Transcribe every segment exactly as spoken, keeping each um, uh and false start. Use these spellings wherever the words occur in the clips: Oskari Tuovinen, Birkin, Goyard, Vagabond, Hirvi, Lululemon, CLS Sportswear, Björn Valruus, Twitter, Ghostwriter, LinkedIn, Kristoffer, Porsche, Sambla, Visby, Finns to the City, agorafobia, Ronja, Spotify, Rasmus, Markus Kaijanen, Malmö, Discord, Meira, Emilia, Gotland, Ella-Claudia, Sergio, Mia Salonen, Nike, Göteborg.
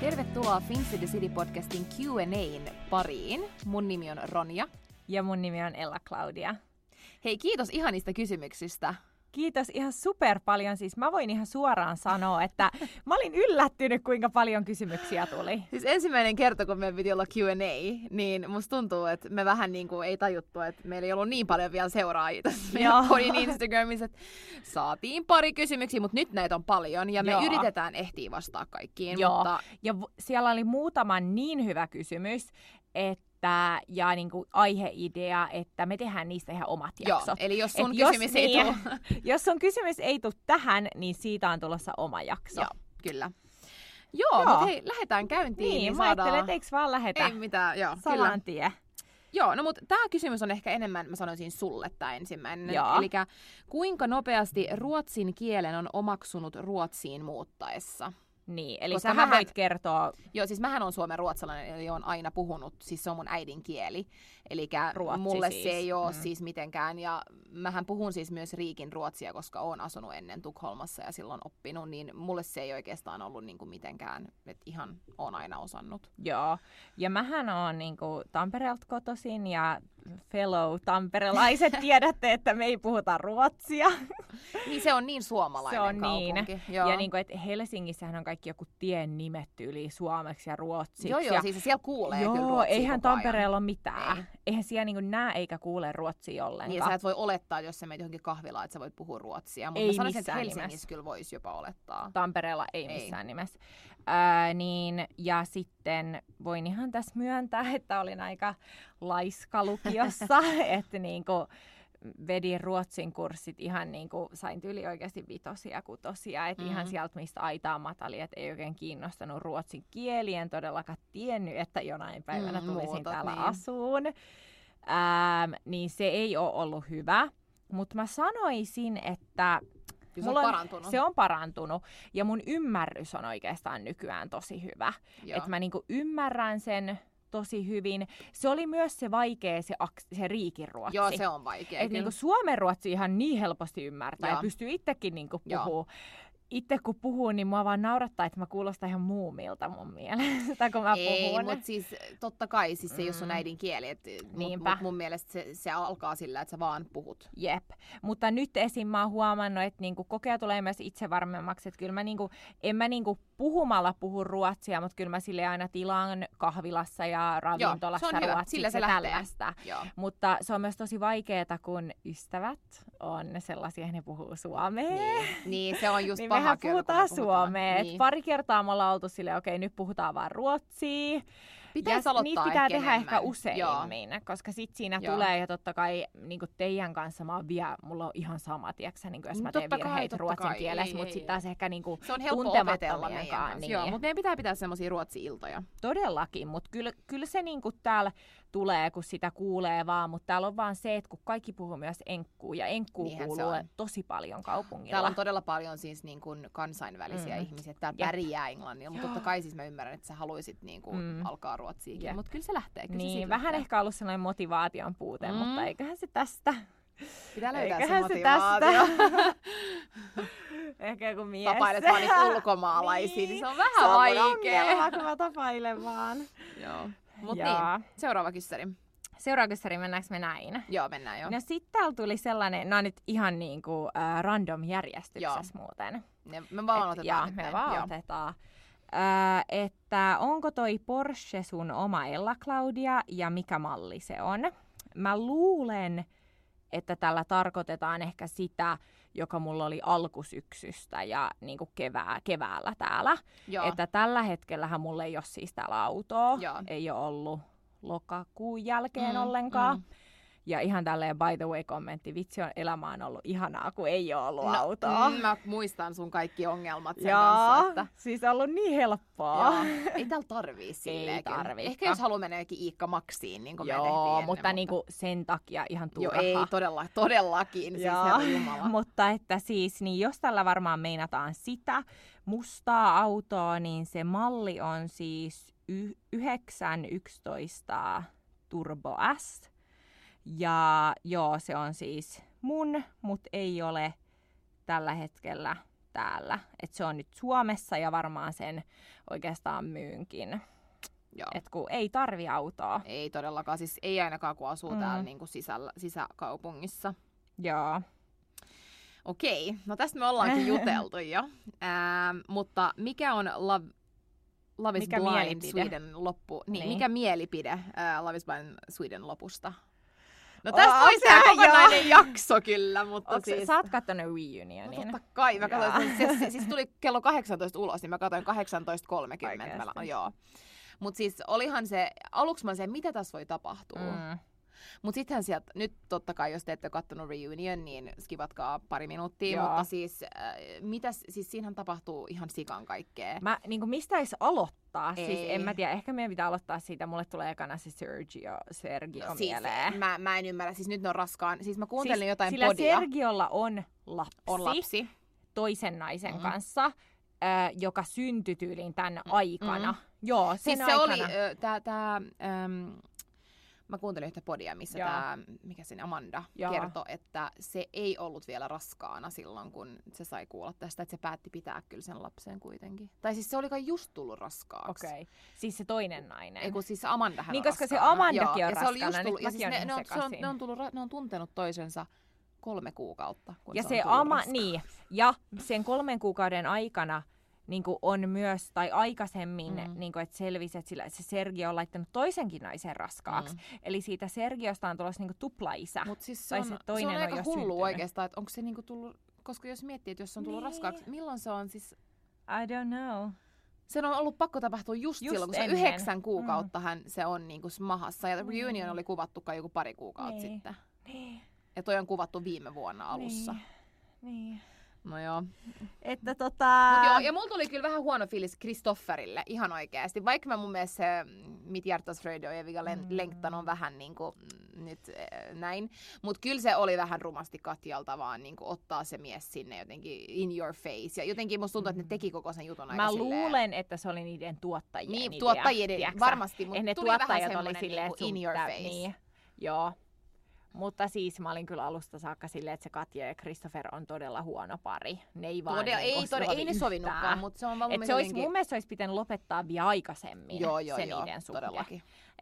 Tervetuloa Finns to the City podcastin Q and A:n pariin. Mun nimi on Ronja. Ja mun nimi on Ella-Claudia. Hei, kiitos ihanista kysymyksistä. Kiitos ihan super paljon. Siis mä voin ihan suoraan sanoa, että mä olin yllättynyt, kuinka paljon kysymyksiä tuli. Siis ensimmäinen kerta, kun meidän piti olla Q and A, niin musta tuntuu, että me vähän niin kuin ei tajuttu, että meillä ei ollut niin paljon vielä seuraajia tässä meidän podin Instagramissa, että saatiin pari kysymyksiä, mutta nyt näitä on paljon ja me Joo. yritetään ehtiä vastaa kaikkiin. Joo. Mutta... ja v- siellä oli muutama niin hyvä kysymys, että Tää, ja niinku aiheidea, että me tehdään niistä ihan omat jaksot. Joo, eli jos sun, jos, kysymys niin, ei tuu... jos sun kysymys ei tule tähän, niin siitä on tulossa oma jakso. Joo, kyllä. Joo, joo. Mutta hei, lähdetään käyntiin. Niin, niin mä saadaan... ajattelin, että eikö vaan lähetä? Ei mitään, joo. Salan tie. Joo, no mutta tää kysymys on ehkä enemmän, mä sanoisin sulle tää ensimmäinen. Elikkä kuinka nopeasti ruotsin kielen on omaksunut Ruotsiin muuttaessa? Niin, eli koska sähän mähän, voit kertoa... Joo, siis mähän on suomen ruotsalainen, eli olen aina puhunut, siis se on mun äidinkieli. Eli mulle siis. se ei ole mm. siis mitenkään, ja mähän puhun siis myös riikin ruotsia, koska olen asunut ennen Tukholmassa ja silloin oppinut, niin mulle se ei oikeastaan ollut niinku mitenkään, että ihan olen aina osannut. Joo, ja mähän olen niinku Tampereelta kotoisin, ja fellow tamperelaiset tiedätte, että me ei puhuta ruotsia. Niin se on niin suomalainen se on kaupunki. Niin. Ja niin kuin, että Helsingissähän on kaikki joku tien nimet yli suomeksi ja ruotsiksi. Joo, joo, ja... siis siellä kuulee joo, kyllä ruotsia. Joo, eihän Tampereella ole mitään. Ei. Eihän siellä niin näe eikä kuule ruotsia ollenkaan. Niin, sä et voi olettaa, jos sä menet johonkin kahvilaan, että sä voit puhua ruotsia. Mutta ei sanoisin, että Helsingissä nimessä. Kyllä voisi jopa olettaa. Tampereella ei missään ei. nimessä. Öö, niin, ja sitten voin ihan tässä myöntää, että olin aika laiska lukiossa, että niinku vedin ruotsin kurssit ihan niinku sain tyyli oikeasti vitosia kutosia, että mm-hmm. ihan sieltä mistä aitaa matali, että ei oikein kiinnostanut ruotsin kieli, en todellakaan tiennyt, että jonain päivänä mm, tulisin luotot, täällä niin. asuun, ähm, niin se ei ole ollut hyvä, mutta mä sanoisin, että se on, on, se on parantunut ja mun ymmärrys on oikeastaan nykyään tosi hyvä. Että mä niinku ymmärrän sen tosi hyvin. Se oli myös se vaikea se, se riikinruotsi. Joo, se on vaikea. Että niinku suomen ruotsi ihan niin helposti ymmärtää. Joo. Ja pystyy itsekin niinku puhumaan. Itse kun puhun, niin mua vaan naurattaa, että mä kuulostan ihan muumilta mun mielestä, kun mä ei, puhun. Ei, mutta siis totta kai siis se ei mm. ole sun äidinkieli. Et, Niinpä. Mut, mut mun mielestä se, se alkaa sillä, että sä vaan puhut. Jep. Mutta nyt esim. Mä oon huomannut, että niinku kokea tulee myös itsevarmemmaksi. Että kyllä mä niinku, en mä niinku puhumalla puhu ruotsia, mutta kyllä mä sille aina tilaan kahvilassa ja ravintolassa Joo, ruotsiksi ja tällaista. Joo. Mutta se on myös tosi vaikeeta, kun ystävät on sellaisia, ne puhuu suomea. Niin, niin se on just niin mehän puhutaan suomea. Niin. Pari kertaa me ollaan oltu silleen, okei, okay, nyt puhutaan vaan ruotsia. Pitäisi ja niitä pitää tehdä enemmän. Ehkä useimmin, Joo. koska sit siinä Joo. tulee, ja totta kai niin teidän kanssa mä oon vielä, mulla on ihan sama, tiiäksä, niin jos mä teen totta virheitä kai, ruotsin kai. Kielessä, mutta sit taas ehkä niin se on helppo opetella meidän kanssa. Niin. Joo, mutta meidän pitää pitää semmosia ruotsi-iltoja. Todellakin, mutta kyllä, kyllä se niin täällä tulee, kun sitä kuulee vaan, mutta täällä on vaan se, että kun kaikki puhuu myös enkkuu, ja enkkuu Niinhän kuuluu tosi paljon kaupungilla. Täällä on todella paljon siis niin kuin kansainvälisiä mm. ihmisiä, täällä Jep. pärjää englannilla, mutta totta kai siis mä ymmärrän, että sä haluisit niin kuin mm. alkaa ruotsiakin, mutta kyllä se lähtee. Kyllä niin, se vähän lähtee. Ehkä ollut sellainen motivaation puute, mm. mutta eiköhän se tästä. Pitää löytää eiköhän se motivaatio. Ehkä joku mies. Tapailet vaan niitä ulkomaalaisia, niin. niin se on vähän se on vaikea. Se on ongelma, kun mä tapailen vaan. Joo. Mut niin, seuraava kyssäri. Seuraava kyssäri, mennäänkö me näin? Joo, mennään jo. No sit täällä tuli sellainen, no nyt ihan niinku uh, random järjestyksessä joo. muuten. Ja me vaan Et, otetaan. Joo, me vaan joo. otetaan. Öö, että onko toi Porsche sun oma Ella-Claudia ja mikä malli se on? Mä luulen, että tällä tarkoitetaan ehkä sitä, joka mulla oli alkusyksystä ja niin kuin kevää, keväällä täällä. Joo. Että tällä hetkellähän mulla ei ole siis täällä autoa, Joo. ei ole ollut lokakuun jälkeen mm, ollenkaan. Mm. Ja ihan tälleen by the way -kommentti, vitsi on elämä on ollut ihanaa, kun ei ole ollut no, autoa. Mä muistan sun kaikki ongelmat sen Joo, kanssa. Että... siis on ollut niin helppoa. Joo. Ei täällä tarvii silleen. Ehkä jos haluaa mennä jokin Iikka Maxiin, niin kuin Joo, me tehtiin ennen, mutta, mutta... niinku sen takia ihan turha. Joo, ei todella, todellakin. Siis mutta että siis, niin jos tällä varmaan meinataan sitä mustaa autoa, niin se malli on siis y- yhdeksän yksitoista Turbo S. Ja joo, se on siis mun, mut ei ole tällä hetkellä täällä. Et se on nyt Suomessa ja varmaan sen oikeastaan myynkin. Että kun ei tarvi autoa. Ei todellakaan, siis ei ainakaan kun asuu mm. täällä niin kuin sisällä, sisäkaupungissa. Joo. Okei, no tästä me ollaankin juteltu jo. Ähm, mutta mikä on Love, Love is mikä Blind mielipide? Sweden loppu? Niin, niin. Mikä mielipide äh, Love is Blind Sweden lopusta? No tästä olisi tämä kokonainen jakso kyllä, mutta Oks, siis... Sä oot kattonut Reunionin. No totta kai, mä katsoin, siis, siis, siis tuli kello kahdeksantoista ulos, niin mä katsoin kahdeksantoista kolmekymmentä. Mä, joo. Mut siis olihan se, aluksi mä olin mitä tässä voi tapahtua. Mm. Mut sittenhän sieltä, nyt totta kai jos te ette ole kattonut Reunion, niin skivatkaa pari minuuttia, joo. Mutta siis, äh, mitäs, siis siinähän tapahtuu ihan sikan kaikkea. Mä, niinku mistä edes aloittaa? Ei. Siis en mä tiedä, ehkä meidän pitää aloittaa siitä, mulle tulee ekana se Sergio, Sergio siis, mieleen. Mä, mä en ymmärrä, siis nyt ne on raskaan, siis mä kuuntelin siis, jotain podia. Sillä Sergiolla on lapsi, on lapsi. toisen naisen mm-hmm. kanssa. Ö, joka syntyi tyyliin tämän aikana. Mm. Joo, sen siis se aikana. Oli, ö, tää, tää, äm, mä kuuntelin yhtä podia, missä tämä, mikä sen Amanda joo. kertoi, että se ei ollut vielä raskaana silloin, kun se sai kuulla tästä, että se päätti pitää kyllä sen lapsen kuitenkin. Tai siis se oli kai just tullut raskaaksi. Okei, okay. Siis se toinen nainen. Ei kun siis Amandahan niin, on raskaana. Niin, koska se Amandakin joo. on raskaana, ja se oli just tullut, ja siis ne, ne, on, se on, ne, on tullut, ne on tuntenut toisensa. Kolme kuukautta, kun ja se, se ama, niin. Ja sen kolmen kuukauden aikana niin kuin on myös, tai aikaisemmin, mm. niin kuin, että selvisi, että, sillä, että se Sergio on laittanut toisenkin naisen raskaaksi. Mm. Eli siitä Sergiosta on tulossa niin kuin tupla-isä. Mutta siis se on, se toinen se on aika on hullu syntynyt. Oikeastaan, että onko se niin kuin tullut, koska jos miettii, että jos on tullut niin. raskaaksi, milloin se on siis... I don't know. Sen on ollut pakko tapahtua just, just silloin, kun ennen. Se yhdeksän kuukautta mm. hän se on niin kuin mahassa. Ja Reunion mm. oli kuvattu kai joku pari kuukautta niin. sitten. Niin. Ja toi on kuvattu viime vuonna alussa. Niin. niin. No joo. Että tota... Mut joo, ja mulla tuli kyllä vähän huono fiilis Kristofferille, ihan oikeasti. Vaikka mä mun mielestä se Mit hjärtas fröjde och eviga längtan on vähän niinku nyt näin. Mut kyllä se oli vähän rumasti Katjalta vaan niinku ottaa se mies sinne jotenkin in your face. Ja jotenkin musta tuntuu, että ne teki koko sen jutun aika mä silleen. Mä luulen, että se oli niiden tuottajien niin, idea. Niin, tuottajien varmasti, mut ne tuli vähän semmonen niinku in your face. Niin. Joo. Mutta siis mä olin kyllä alusta saakka silleen, että se Katja ja Kristoffer on todella huono pari. Ne ei vaan todella, niin ei, todella, ei ne sovinnutkaan, mutta se on vaan mun mielestä jotenkin... Mun mielestä se olisi pitänyt lopettaa vielä aikaisemmin joo, joo, se joo, niiden suhde.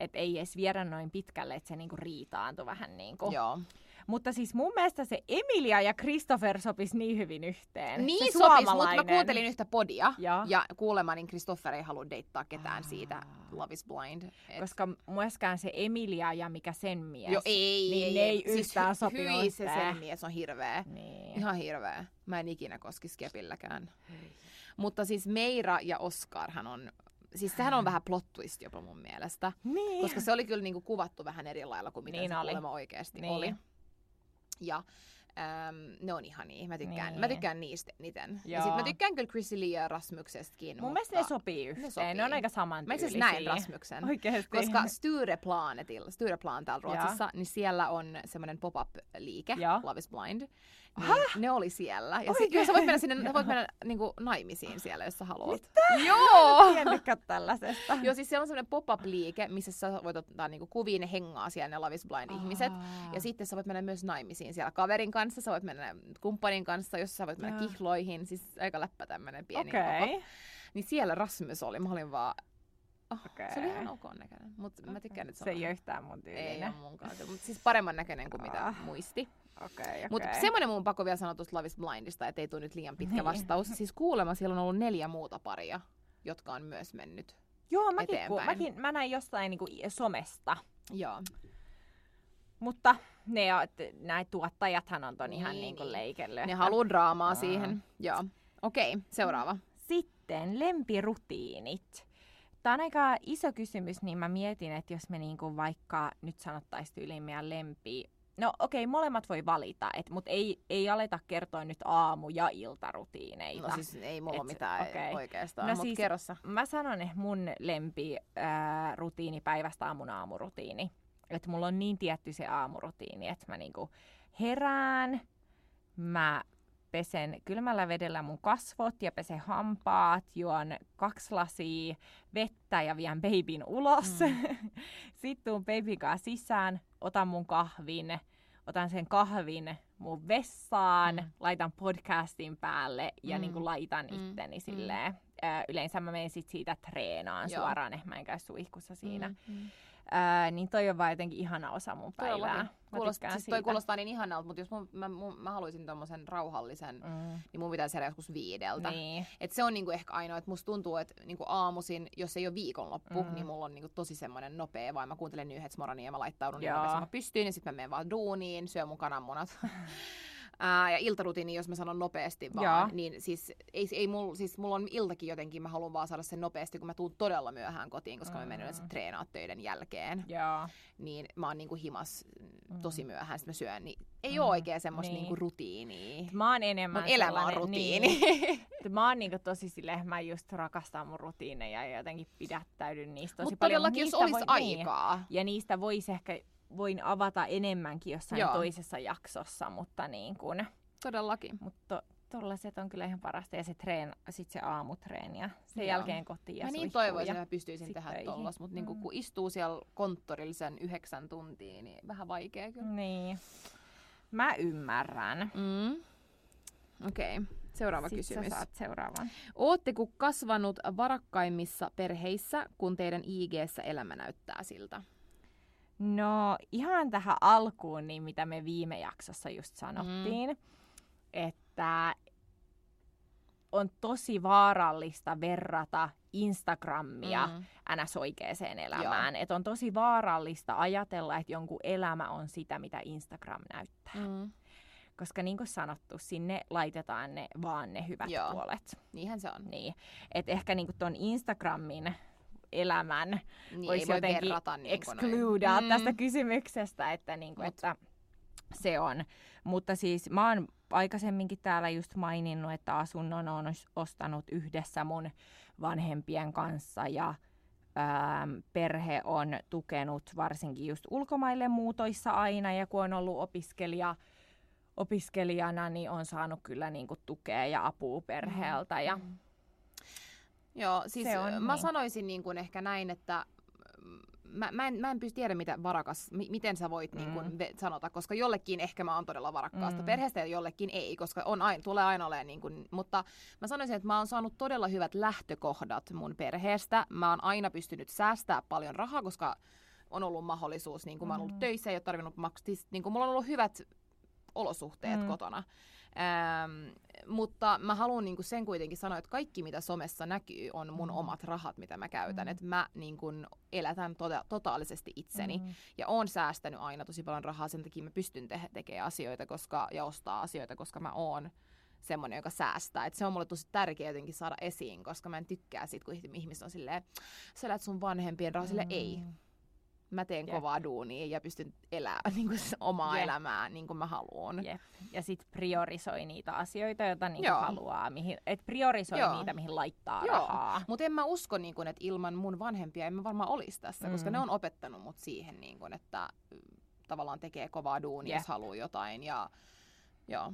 Että ei edes viedä noin pitkälle, että se niinku riitaantui vähän niinku. Joo. Mutta siis mun mielestä se Emilia ja Kristoffer sopis niin hyvin yhteen. Niin se sopis, mutta mä kuuntelin yhtä podia. Ja, ja kuulemma, niin Kristoffer ei halua deittaa ketään ah. siitä Love is Blind. Et... Koska myöskään se Emilia ja mikä sen mies, jo, ei, niin ei, ne ei siis yhtään hy- sopi yhteen. Se sen mies on hirveä. Niin. Ihan hirveä. Mä en ikinä koskisi kepilläkään. Hei. Mutta siis Meira ja Oscarhan on... Siis sehän on vähän plot twist jopa mun mielestä. Niin. Koska se oli kyllä niinku kuvattu vähän eri lailla kuin mitä niin se oli. Kuulemma oikeasti niin. oli. Ja äm, ne on ihania. Mä tykkään, niin. mä tykkään niistä eniten. Ja sit mä tykkään kyllä Chrissi ja Rasmuksestakin. Mun mielestä ne sopii yhteen. Ne, sopii. ne on aika samantyylisiä. Mä siis näin Rasmuksen. Oikeesti. Koska Stureplanetilla, Stureplan täällä Ruotsissa, ja. Niin siellä on semmoinen pop-up-liike, ja. Love is Blind. Niin ne oli siellä. Ja sit, sä voit mennä, sinne, voit mennä niinku, naimisiin siellä, jos sä haluat. Mitä? Joo! Mä en tiedäkään tällaisesta. Joo, siis siellä on semmoinen pop-up-liike, missä sä voit ottaa niinku, kuvia, ne hengaa siellä ne Love is Blind-ihmiset. Ah. Ja sitten sä voit mennä myös naimisiin siellä kaverin kanssa, sä voit mennä kumppanin kanssa, jos sä voit mennä ja. Kihloihin. Siis aika läppä tämmönen pieni okay. pop-up. Niin siellä Rasmus oli, mä olin vaan... Oh, okay. Se oli ihan ok näköinen, mutta okay. mä tykkään nyt sanoa. Se ei ole yhtään mun tyylinen. Ei ole munkaan, mutta siis paremman näköinen kuin mitä muisti. Okay, okay. Mutta semmoinen mun pakko vielä sanoa tuosta Love is Blindista, ettei tule nyt liian pitkä vastaus. Siis kuulemma siellä on ollut neljä muuta paria, jotka on myös mennyt joo, mäkin, eteenpäin. Joo, mäkin, mä näin jostain niinku somesta. Joo. Mutta ne, nämä tuottajathan on ton niin, ihan niinku niin. leikellyt. Ne haluaa draamaa mm. siihen. Joo. Okei, okay, seuraava. Sitten lempirutiinit. Tämä on aika iso kysymys, niin mä mietin, että jos me niinku vaikka nyt sanottaisiin tyyliin meidän lempiä. No okei, okay, molemmat voi valita, mutta ei, ei aleta kertoa nyt aamu- ja iltarutiineita. No siis ei mulla et, mitään okay. oikeastaan, no mutta siis, kerrossa. Mä sanon, että mun lempirutiinipäivästä on mun aamurutiini. Että mulla on niin tietty se aamurutiini, että mä niinku herään, mä... pesen kylmällä vedellä mun kasvot ja pesen hampaat, juon kaksi lasia vettä ja vien babyn ulos. Mm. Sitten tuun babyn kanssa sisään, otan mun kahvin, otan sen kahvin mun vessaan, mm. laitan podcastin päälle ja mm. niin kuin laitan mm. itteni mm. silleen. Ö, yleensä mä menen sit siitä treenaan Joo. suoraan, eh mä en käy suihkussa siinä. Mm-hmm. Öö, niin toi on vaan jotenkin ihana osa mun päivää. Kuulostaa, siis toi kuulostaa niin ihanalta, mutta jos mun, mä, mun, mä haluaisin tommosen rauhallisen, mm. niin mun pitäisi herää joskus viideltä. Niin. Et se on niinku ehkä ainoa, että musta tuntuu, että niinku aamuisin, jos ei ole viikonloppu, mm. niin mulla on niinku tosi semmoinen nopea, vaan mä kuuntelen Nyhetsmorania ja mä laittaudun niin nopeasti, mä pystyin ja sit mä menen vaan duuniin, syön mun kananmunat. Ää, ja iltarutiini, jos mä sanon nopeasti vaan, Joo. niin siis, ei, ei mul, siis mulla on iltakin jotenkin, mä haluan vaan saada sen nopeasti, kun mä tuun todella myöhään kotiin, koska mm. mä menen yleensä treenaa töiden jälkeen. Joo. Niin mä oon niinku himas tosi myöhään, sit mä syön, niin ei mm. oo oikee semmos niin. niinku rutiinia. Mä oon enemmän mun elämä on rutiini. Niin. Mä oon niinku tosi silleen, mä just rakastan mun rutiineja ja jotenkin pidättäydyn niistä tosi Mut paljon. Mutta todellakin, jos olisi aikaa. Niin. Ja niistä voisi ehkä... Voin avata enemmänkin jossain Joo. toisessa jaksossa, mutta niin kuin... Todellakin. Mutta tollaset on kyllä ihan parasta. Ja se, treen, sit se aamutreeni ja sen Joo. jälkeen kotiin ja mä suihkuun. Mä niin toivoisin, että pystyisin tehdä tollas, mutta mm. niin kun istuu siellä konttorilla sen yhdeksän tuntia, niin vähän vaikea kyllä. Niin. Mä ymmärrän. Mm. Okei. Okay. Seuraava Sitten kysymys. Sä saat seuraavan. Ootteko kasvanut varakkaimmissa perheissä, kun teidän I G:ssä elämä näyttää siltä? No ihan tähän alkuun, niin mitä me viime jaksossa just sanottiin, mm. että on tosi vaarallista verrata Instagramia mm. ns. Oikeaan elämään. Että on tosi vaarallista ajatella, että jonkun elämä on sitä, mitä Instagram näyttää. Mm. Koska niin kuin sanottu, sinne laitetaan ne vaan ne hyvät Joo. puolet. Niinhän se on. Niin. Et ehkä niin kuin ton Instagramin... elämän niin, voisi voi jotenkin verrata, niin excludaa mm. tästä kysymyksestä, että, niin kuin, että se on. Mutta siis mä oon aikaisemminkin täällä just maininnut, että asunnon on ostanut yhdessä mun vanhempien kanssa ja ää, perhe on tukenut varsinkin just ulkomaille muutoissa aina ja kun on ollut opiskelija, opiskelijana, niin on saanut kyllä niin kuin tukea ja apua perheeltä ja mm. Joo, siis mä niin. sanoisin niin kuin ehkä näin, että mä, mä en, mä en pysty tiedä, mitä varakas, m- miten sä voit mm. niin kuin ve- sanota, koska jollekin ehkä mä oon todella varakkaasta mm. perheestä ja jollekin ei, koska on aina, tulee aina olemaan niin kuin, mutta mä sanoisin, että mä oon saanut todella hyvät lähtökohdat mun perheestä. Mä oon aina pystynyt säästää paljon rahaa, koska on ollut mahdollisuus, niin kuin mm. mä oon ollut töissä, ei ole tarvinnut maksaa, niin kuin mulla on ollut hyvät olosuhteet mm. kotona. Ähm, mutta mä haluan niinku sen kuitenkin sanoa, että kaikki mitä somessa näkyy on mun mm. omat rahat, mitä mä käytän. Mm. Että mä niinku elätän to- totaalisesti itseni mm. ja oon säästänyt aina tosi paljon rahaa, sen takia mä pystyn te- tekemään asioita koska, ja ostaa asioita, koska mä oon semmoinen, joka säästää. Et se on mulle tosi tärkeä jotenkin saada esiin, koska mä en tykkää siitä, kun ihmiset on silleen, sä elät sun vanhempien rahaa, mm. silleen ei. Mä teen Jep. kovaa duunia ja pystyn elämään niin kuin omaa Jep. elämää niin kuin mä haluan. Jep. Ja sit priorisoi niitä asioita, joita niin haluaa. Mihin, et priorisoi Joo. niitä, mihin laittaa Joo. rahaa. Mutta en mä usko, niin kuin, että ilman mun vanhempia en mä varmaan olisi tässä, mm. koska ne on opettanut mut siihen, niin kuin, että tavallaan tekee kovaa duunia, Jep. jos haluaa jotain. Ja, jo.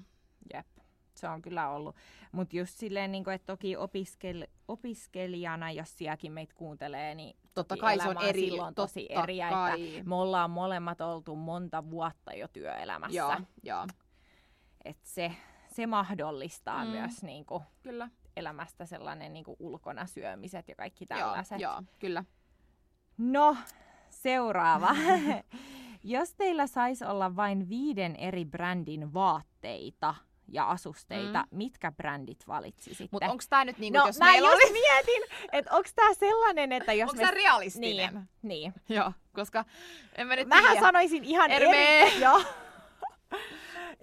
Jep. Se on kyllä ollut. Mutta just silleen, niin kuin, että toki opiskel- opiskelijana, jos sielläkin meitä kuuntelee, niin totta kai se on eri, silloin tosi eriä, kai. Että me ollaan molemmat oltu monta vuotta jo työelämässä. Joo, joo. Et se, se mahdollistaa mm. myös niinku kyllä. elämästä sellainen niinku ulkona syömiset ja kaikki tällaiset. Joo, joo kyllä. No, seuraava. Jos teillä saisi olla vain viiden eri brändin vaatteita ja asusteita, mm. mitkä brändit valitsisitte? Mutta onko tämä nyt niin kuin, no, jos meillä olisi... No mä just mietin, että onko tämä sellainen, että jos... Onko me... realistinen? Niin, niin. Joo, koska en mä nyt Mähän tiedä. Sanoisin ihan Hermé. Eri... Joo.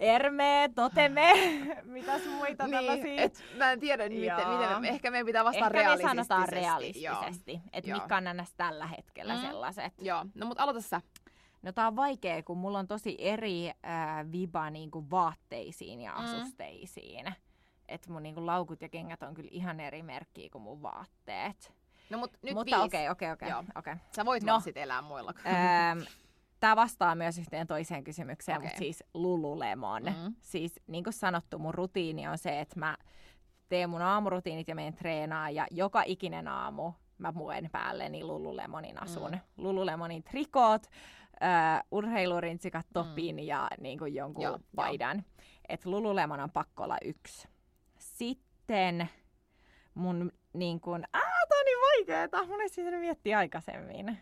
Hermé, Toteme, mitäs muita niin, tällaisia? Et, mä en tiedä, miten, miten, ehkä meidän pitää vastata realistisesti. Ehkä me sanotaan realistisesti, että mitkä on näissä tällä hetkellä mm. sellaiset. Joo, no mut aloita sä. No tää on vaikea, kun mulla on tosi eri äh, viba niinku vaatteisiin ja asusteisiin. Mm. Et mun niinku laukut ja kengät on kyllä ihan eri merkkiä kuin mun vaatteet. No mut nyt Mutta viis. okei, okei, okei. Joo. okei. Sä voit no. vaan sit elää muilla. Ähm, tää vastaa myös yhteen toiseen kysymykseen, okay. mutta siis Lululemon. Mm. Siis niinku sanottu, mun rutiini on se, että mä teen mun aamurutiinit ja menen treenaan ja joka ikinen aamu mä muen päälleni Lululemonin asun. Mm. Lululemonin trikoot. uh, urheilurintsikat topin mm. ja niin kuin jonkun joo, paidan. Jo. Että Lululemon on pakko olla yksi. Sitten mun niin kuin, aah, tää on niin vaikeeta, mun ei sitä miettiä aikaisemmin.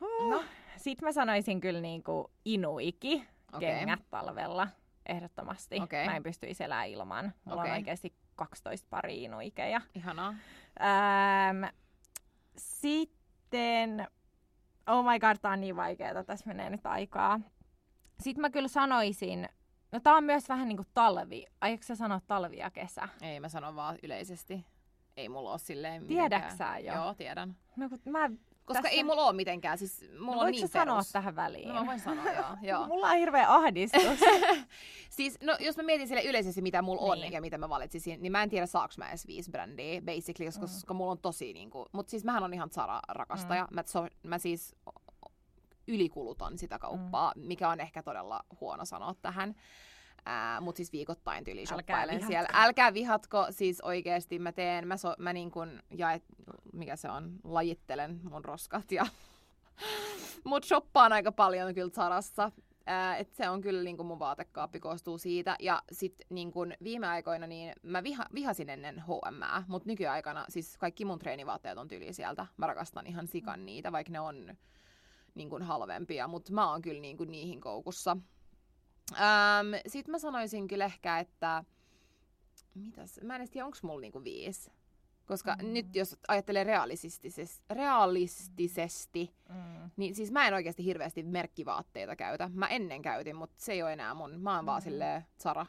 Huh. No. Sitten mä sanoisin kyllä niin kuin Inuiki okay. kengät talvella ehdottomasti. Okay. Mä en pystyisi elää ilman. Mulla okay. on oikeasti kaksitoista pari Inuikeja. Ihanaa. Öm, sitten, oh my god, tää on niin vaikeeta, tässä menee nyt aikaa. Sitten mä kyllä sanoisin, no tää on myös vähän niinku talvi. Aiotko sä sanoa talvi ja kesä? Ei, mä sanon vaan yleisesti. Ei mulla oo silleen mitenkään. Tiedätkö sä jo? Joo, tiedän. No, kun mä Koska tässä... ei mulla oo mitenkään, siis mulla no, on niin perus. Voitko sanoa tähän väliin? No mä voin sanoa, joo. joo. Mulla on hirveä ahdistus. Siis, no jos mä mietin sille yleisesti, mitä mulla on niin. ja mitä mä valitsisin, niin mä en tiedä saaks mä edes viisi brändiä, basically, koska, mm. koska mulla on tosi niinku... Mut siis mähän on ihan Zara-rakastaja. Mm. Mä, so, mä siis ylikulutan sitä kauppaa, mm. mikä on ehkä todella huono sanoa tähän. Ää, mut siis viikoittain tyyliin shoppailen siellä. Älkää vihatko, siis oikeesti mä teen, mä, so, mä niin kun jaet, mikä se on, lajittelen mun roskat ja mut shoppaan aika paljon kyllä Zarassa. Ää, et se on kyllä niin kun mun vaatekaappi koostuu siitä. Ja sit niin kun viime aikoina niin mä viha, vihasin ennen H M:ää, mut nykyaikana siis kaikki mun treenivaatteet on tyyliin sieltä. Mä rakastan ihan sikan niitä, vaikka ne on niin kun halvempia, mut mä oon kyllä niin kun niihin koukussa. Um, sitten mä sanoisin kyllä ehkä, että mitäs, mä en tiedä, onko mulla niinku viisi, koska mm-hmm. nyt jos ajattelee realistisesti, realistisesti mm-hmm. niin siis mä en oikeasti hirveästi merkkivaatteita käytä. Mä ennen käytin, mutta se ei ole enää mun, mä oon mm-hmm. vaan silleen Zara.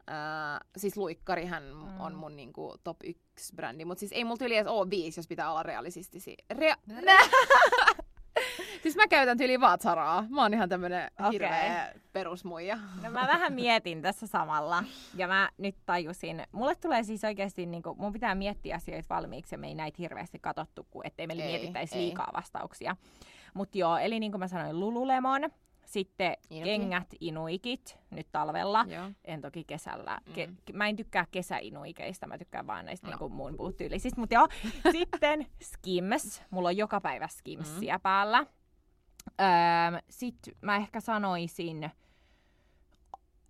Uh, siis luikkarihän mm. on mun niinku top yksi brändi, mutta siis ei mulla yli edes ole viisi, jos pitää olla realistisesti. Rea- Re- Siis mä käytän tyyliin vaan Zaraa. Mä oon ihan tämmönen okay. hirveä perusmuija. No mä vähän mietin tässä samalla. Ja mä nyt tajusin. Mulle tulee siis oikeesti niinku, mun pitää miettiä asioita valmiiksi ja me ei näitä hirveästi katsottu, kun ettei meillä mietittäisi ei. liikaa vastauksia. Mut joo, eli niin kuin mä sanoin, Lululemon. Sitten Inuki. Kengät Inuikit nyt talvella. Joo. En toki kesällä. Ke- mm. Mä en tykkää kesäinuikeista, mä tykkään vaan näistä no. niinku mun puutyylisistä. Mut joo, sitten Skims. Mulla on joka päivä Skimsia mm. päällä. Öö, sitten mä ehkä sanoisin,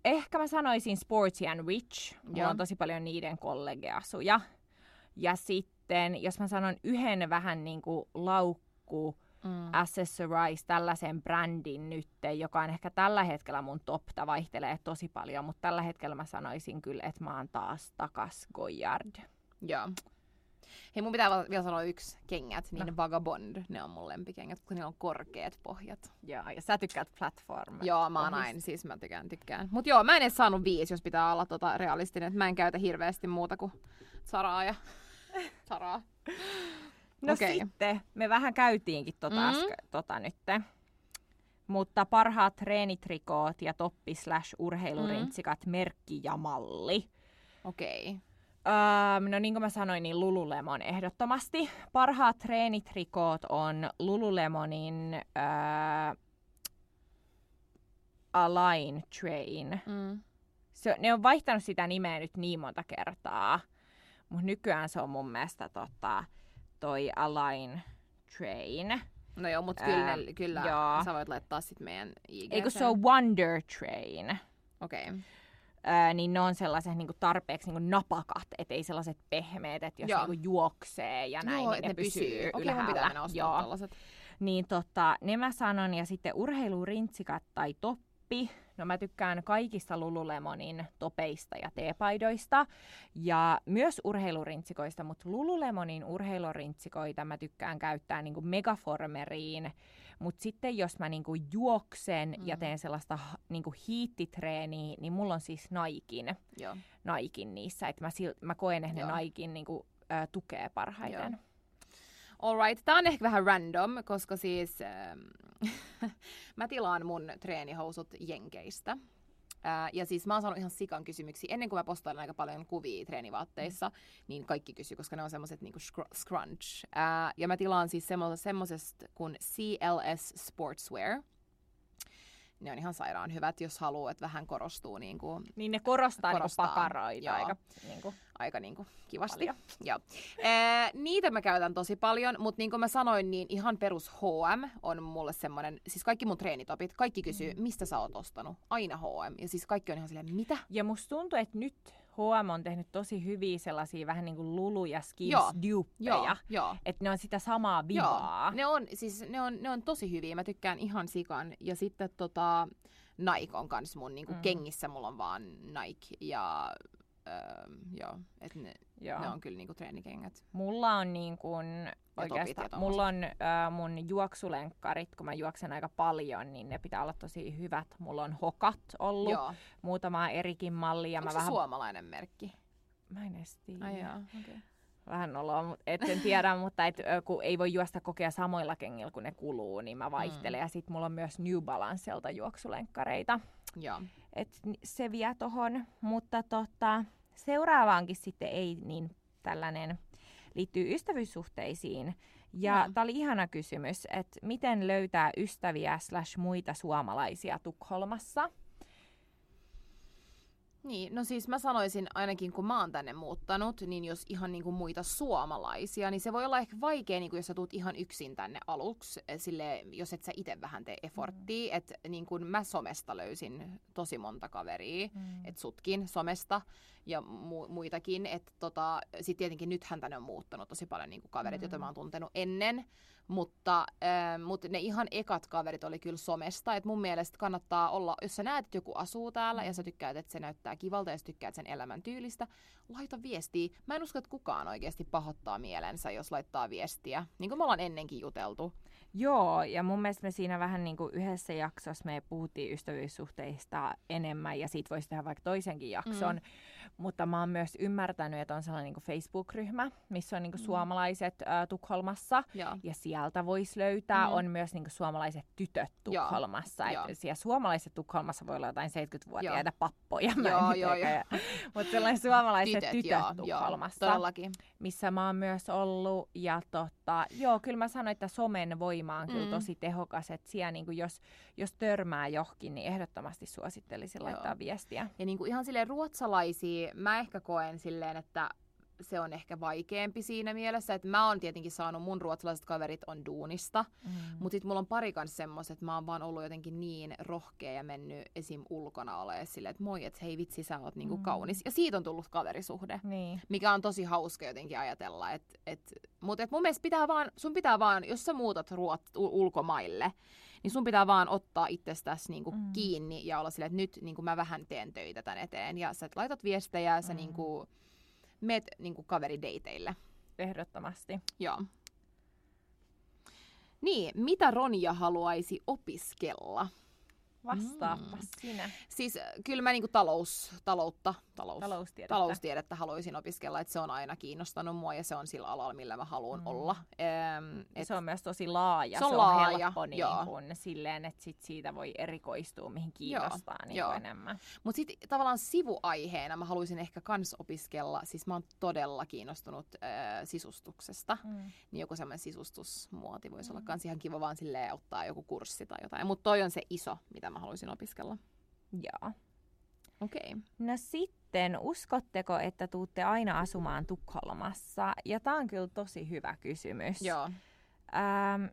ehkä mä sanoisin Sporty and Rich. Mulla Joo. on tosi paljon niiden kollegeasuja. Ja sitten, jos mä sanon yhden vähän niinku laukku, mm. accessorize, tällaisen brändin nyt, joka on ehkä tällä hetkellä mun top, tää vaihtelee tosi paljon, mutta tällä hetkellä mä sanoisin kyllä, että mä oon taas takas Goyard. Joo. Hei, mun pitää vielä sanoa yksi kengät, niin no. Vagabond, ne on mun lempikengät, koska niillä on korkeat pohjat. Joo, ja sä tykkäät platformia. Joo, mä oon aina, siis mä tykkään, tykkään. Mut joo, mä en edes saanut viisi, jos pitää olla tota realistinen, että mä en käytä hirveästi muuta kuin Zaraa ja Zaraa. No okay. Sitten, me vähän käytiinkin tota, mm-hmm. äsken, tota nytte. Mutta parhaat treenitrikoot ja toppi slash urheilurintsikat, mm-hmm. merkki ja malli. Okei. Okay. Öö, no niin kuin mä sanoin, niin Lululemon ehdottomasti. Parhaat treenitrikoot on Lululemonin öö, Align Train. Mm. Se, ne on vaihtanut sitä nimeä nyt niin monta kertaa, mutta nykyään se on mun mielestä tota, toi Align Train. No joo, mutta kyllä, öö, kyllä joo. Sä voit laittaa sit meidän I G. Eikö se on Wonder Train? Okei. Okay. Öö, niin ne on sellaiset niinku tarpeeksi niinku napakat, ettei sellaiset pehmeät, että jos niinku juoksee ja näin, joo, niin ne pysyy, pysyy ylhäällä. Okei, mun pitää mennä ostamaan tällaiset. Niin tota, ne mä sanon, ja sitten urheilurintsikat tai toppi. No mä tykkään kaikista Lululemonin topeista ja teepaidoista, ja myös urheilurintsikoista, mutta Lululemonin urheilurintsikoita mä tykkään käyttää niinku megaformeriin. Mutta sitten jos mä niinku juoksen mm. ja teen sellaista niinku hiittitreeniä, niin mulla on siis Naikin, Joo. Naikin niissä. Et mä, sil- mä koen, että ne Naikin niinku, ä, tukee parhaiten. Joo. Alright, tää on ehkä vähän random, koska siis ähm, mä tilaan mun treenihousut Jenkeistä. Äh, ja siis mä oon saanut ihan sikan kysymyksiä. Ennen kuin mä postaan aika paljon kuvia treenivaatteissa, niin kaikki kysyy, koska ne on semmoset niinku scrunch. Äh, ja mä tilaan siis semmo- semmosesta kuin C L S Sportswear. ne on ihan sairaan hyvät, jos haluaa, että vähän korostuu. Niin, kuin, niin ne korostaa, korostaa niin pakaroita aika, niin kuin, aika niin kuin, kivasti. Joo. Ee, niitä mä käytän tosi paljon, mutta niin kuin mä sanoin, niin ihan perus H M on mulle semmoinen, siis kaikki mun treenitopit, kaikki kysyy, mm. mistä sä oot ostanut? Aina H M. Ja siis kaikki on ihan silleen, mitä? Ja musta tuntuu, että nyt H M on tehnyt tosi hyviä sellaisia vähän niin kuin Lulu ja Skims-duppeja, että ne on sitä samaa vivaa. Ne on, siis ne on, ne on tosi hyviä, mä tykkään ihan sikan. Ja sitten tota, Nike on kans mun niinku mm. kengissä, mulla on vaan Nike ja öö, joo, et ne, joo. ne on kyllä niinku treenikengät. Mulla on niin kuin oikeastaan, mulla on äh, mun juoksulenkkarit, kun mä juoksen aika paljon, niin ne pitää olla tosi hyvät. Mulla on Hokat ollut, joo. muutama erikin malli. Ja onko mä se vähän... suomalainen merkki? Mä en edes tiedä. Ai joo, okei. Okay. Vähän oloa, etten tiedä, mutta et, kun ei voi juosta kokea samoilla kengillä, kun ne kuluu, niin mä vaihtelen. Mm. Ja sit mulla on myös New Balancelta juoksulenkkareita. Joo. Et se vie tohon, mutta tota, seuraavaankin sitten ei niin tällainen, liittyy ystävyyssuhteisiin. Ja no. tää oli ihana kysymys, että miten löytää ystäviä slash muita suomalaisia Tukholmassa? Niin, no siis mä sanoisin ainakin kun mä oon tänne muuttanut, niin jos ihan niinku muita suomalaisia, niin se voi olla ehkä vaikea, niinku jos sä tuut ihan yksin tänne aluksi, sille, jos et sä ite vähän tee eforttia, mm. että niin kun mä somesta löysin tosi monta kaveria, mm. että sutkin somesta ja mu- muitakin, että tota, sit tietenkin nythän tänne on muuttanut tosi paljon niinku kaverit, mm. joita mä oon tuntenut ennen, mutta, äh, mutta ne ihan ekat kaverit oli kyllä somesta, että mun mielestä kannattaa olla, jos sä näet, että joku asuu täällä ja sä tykkäät, että se näyttää kivalta ja sä tykkäät sen elämäntyylistä, laita viestiä. Mä en usko, että kukaan oikeasti pahoittaa mielensä, jos laittaa viestiä, niin kuin me ollaan ennenkin juteltu. Joo, ja mun mielestä me siinä vähän niin kuin yhdessä jaksossa me puhuttiin ystävyyssuhteista enemmän, ja siitä voisi tehdä vaikka toisenkin jakson, mm. mutta mä oon myös ymmärtänyt, että on sellainen niin kuin Facebook-ryhmä, missä on niin kuin mm. suomalaiset äh, Tukholmassa, ja, ja sieltä voisi löytää, mm. on myös niin kuin suomalaiset tytöt Tukholmassa, ja. Että siellä suomalaiset Tukholmassa voi olla jotain seitsemänkymmentävuotiaita pappoja, mutta sellainen suomalaiset tytöt, tytöt joo, Tukholmassa, joo, todellakin. Missä mä oon myös ollut, ja tota, joo, kyllä mä sanoin, että somen voi on kyllä mm. tosi tehokas, että siellä niin kuin jos, jos törmää johonkin, niin ehdottomasti suosittelisin laittaa joo. viestiä. Ja niin kuin ihan silleen ruotsalaisia, mä ehkä koen silleen, että se on ehkä vaikeampi siinä mielessä, että mä oon tietenkin saanut, mun ruotsalaiset kaverit on duunista, mm. mutta sit mulla on pari kanssa semmoset, että mä oon vaan ollut jotenkin niin rohkea ja mennyt esim. Ulkona olemaan silleen, että moi, että hei vitsi, sä oot niinku mm. kaunis. Ja siitä on tullut kaverisuhde, niin. mikä on tosi hauska jotenkin ajatella, että et, mutta et mun mielestä pitää vaan, sun pitää vaan, jos sä muutat ruot, u- ulkomaille, niin sun pitää vaan ottaa itsestäsi niinku mm. kiinni ja olla silleen, että nyt niinku mä vähän teen töitä tän eteen. Ja sä laitat viestejä ja sä mm. niinku... meet niinku kaverideiteille. Ehdottomasti. Joo. Niin, mitä Ronja haluaisi opiskella? Vastaapas mm. sinä. Siis kyllä mä niinku talous, taloutta, talous, taloustiedettä. taloustiedettä haluaisin opiskella, että se on aina kiinnostanut mua ja se on sillä alalla, millä mä haluan mm. olla. Ehm, et se on myös tosi laaja, se on, se on laaja, helppo niin kuin, silleen, että sit siitä voi erikoistua, mihin kiinnostaa joo, niin joo. enemmän. Mut sit tavallaan sivuaiheena mä haluaisin ehkä kans opiskella, siis mä oon todella kiinnostunut äh, sisustuksesta, mm. niin joku semmoinen sisustusmuoti voisi mm. olla kans ihan kiva vaan silleen ottaa joku kurssi tai jotain, mut toi on se iso, mitä mä haluaisin opiskella. Joo. Okei. Okay. No sitten, uskotteko, että tuutte aina asumaan Tukholmassa? Ja tää on kyllä tosi hyvä kysymys. Joo. Ähm,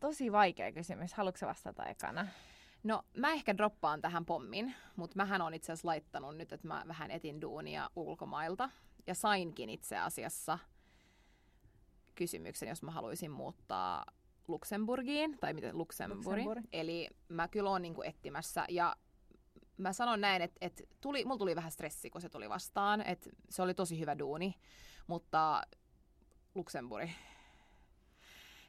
tosi vaikea kysymys. Haluatko sä vastata ekana? No, mä ehkä droppaan tähän pommin, mutta mähän on itse asiassa laittanut nyt, että mä vähän etin duunia ulkomailta. Ja sainkin itse asiassa kysymyksen, jos mä haluaisin muuttaa Luxemburgiin, tai miten Luxemburgi. Eli mä kyllä oon niinku etsimässä, ja mä sanon näin, että et tuli, mulla tuli vähän stressi, kun se tuli vastaan, että se oli tosi hyvä duuni, mutta Luxemburgi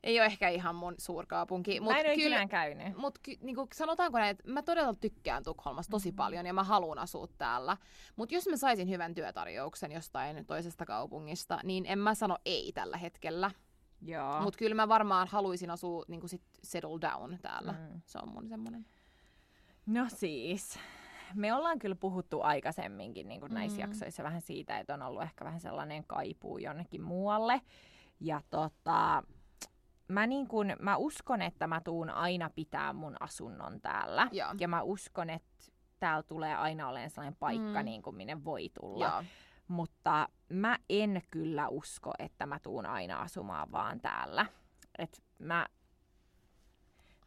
ei ole ehkä ihan mun suurkaupunki. Mut mä en ole ikinä käynyt. Mutta niinku, sanotaanko näin, että mä todella tykkään Tukholmasta tosi mm-hmm. paljon, ja mä haluan asua täällä. Mutta jos mä saisin hyvän työtarjouksen jostain toisesta kaupungista, niin en mä sano ei tällä hetkellä. Mutta kyllä mä varmaan haluaisin asua niinku sit settle down täällä. Mm. Se on mun semmonen. No siis, me ollaan kyllä puhuttu aikaisemminkin niinku mm. näissä jaksoissa vähän siitä, että on ollut ehkä vähän sellainen kaipuu jonnekin muualle. Ja tota, Mä, niin kun, mä uskon, että mä tuun aina pitää mun asunnon täällä. Ja, ja mä uskon, että täällä tulee aina olemaan sellainen paikka, mm. niin kun minne voi tulla. Ja. Mutta mä en kyllä usko, että mä tuun aina asumaan vaan täällä. Et mä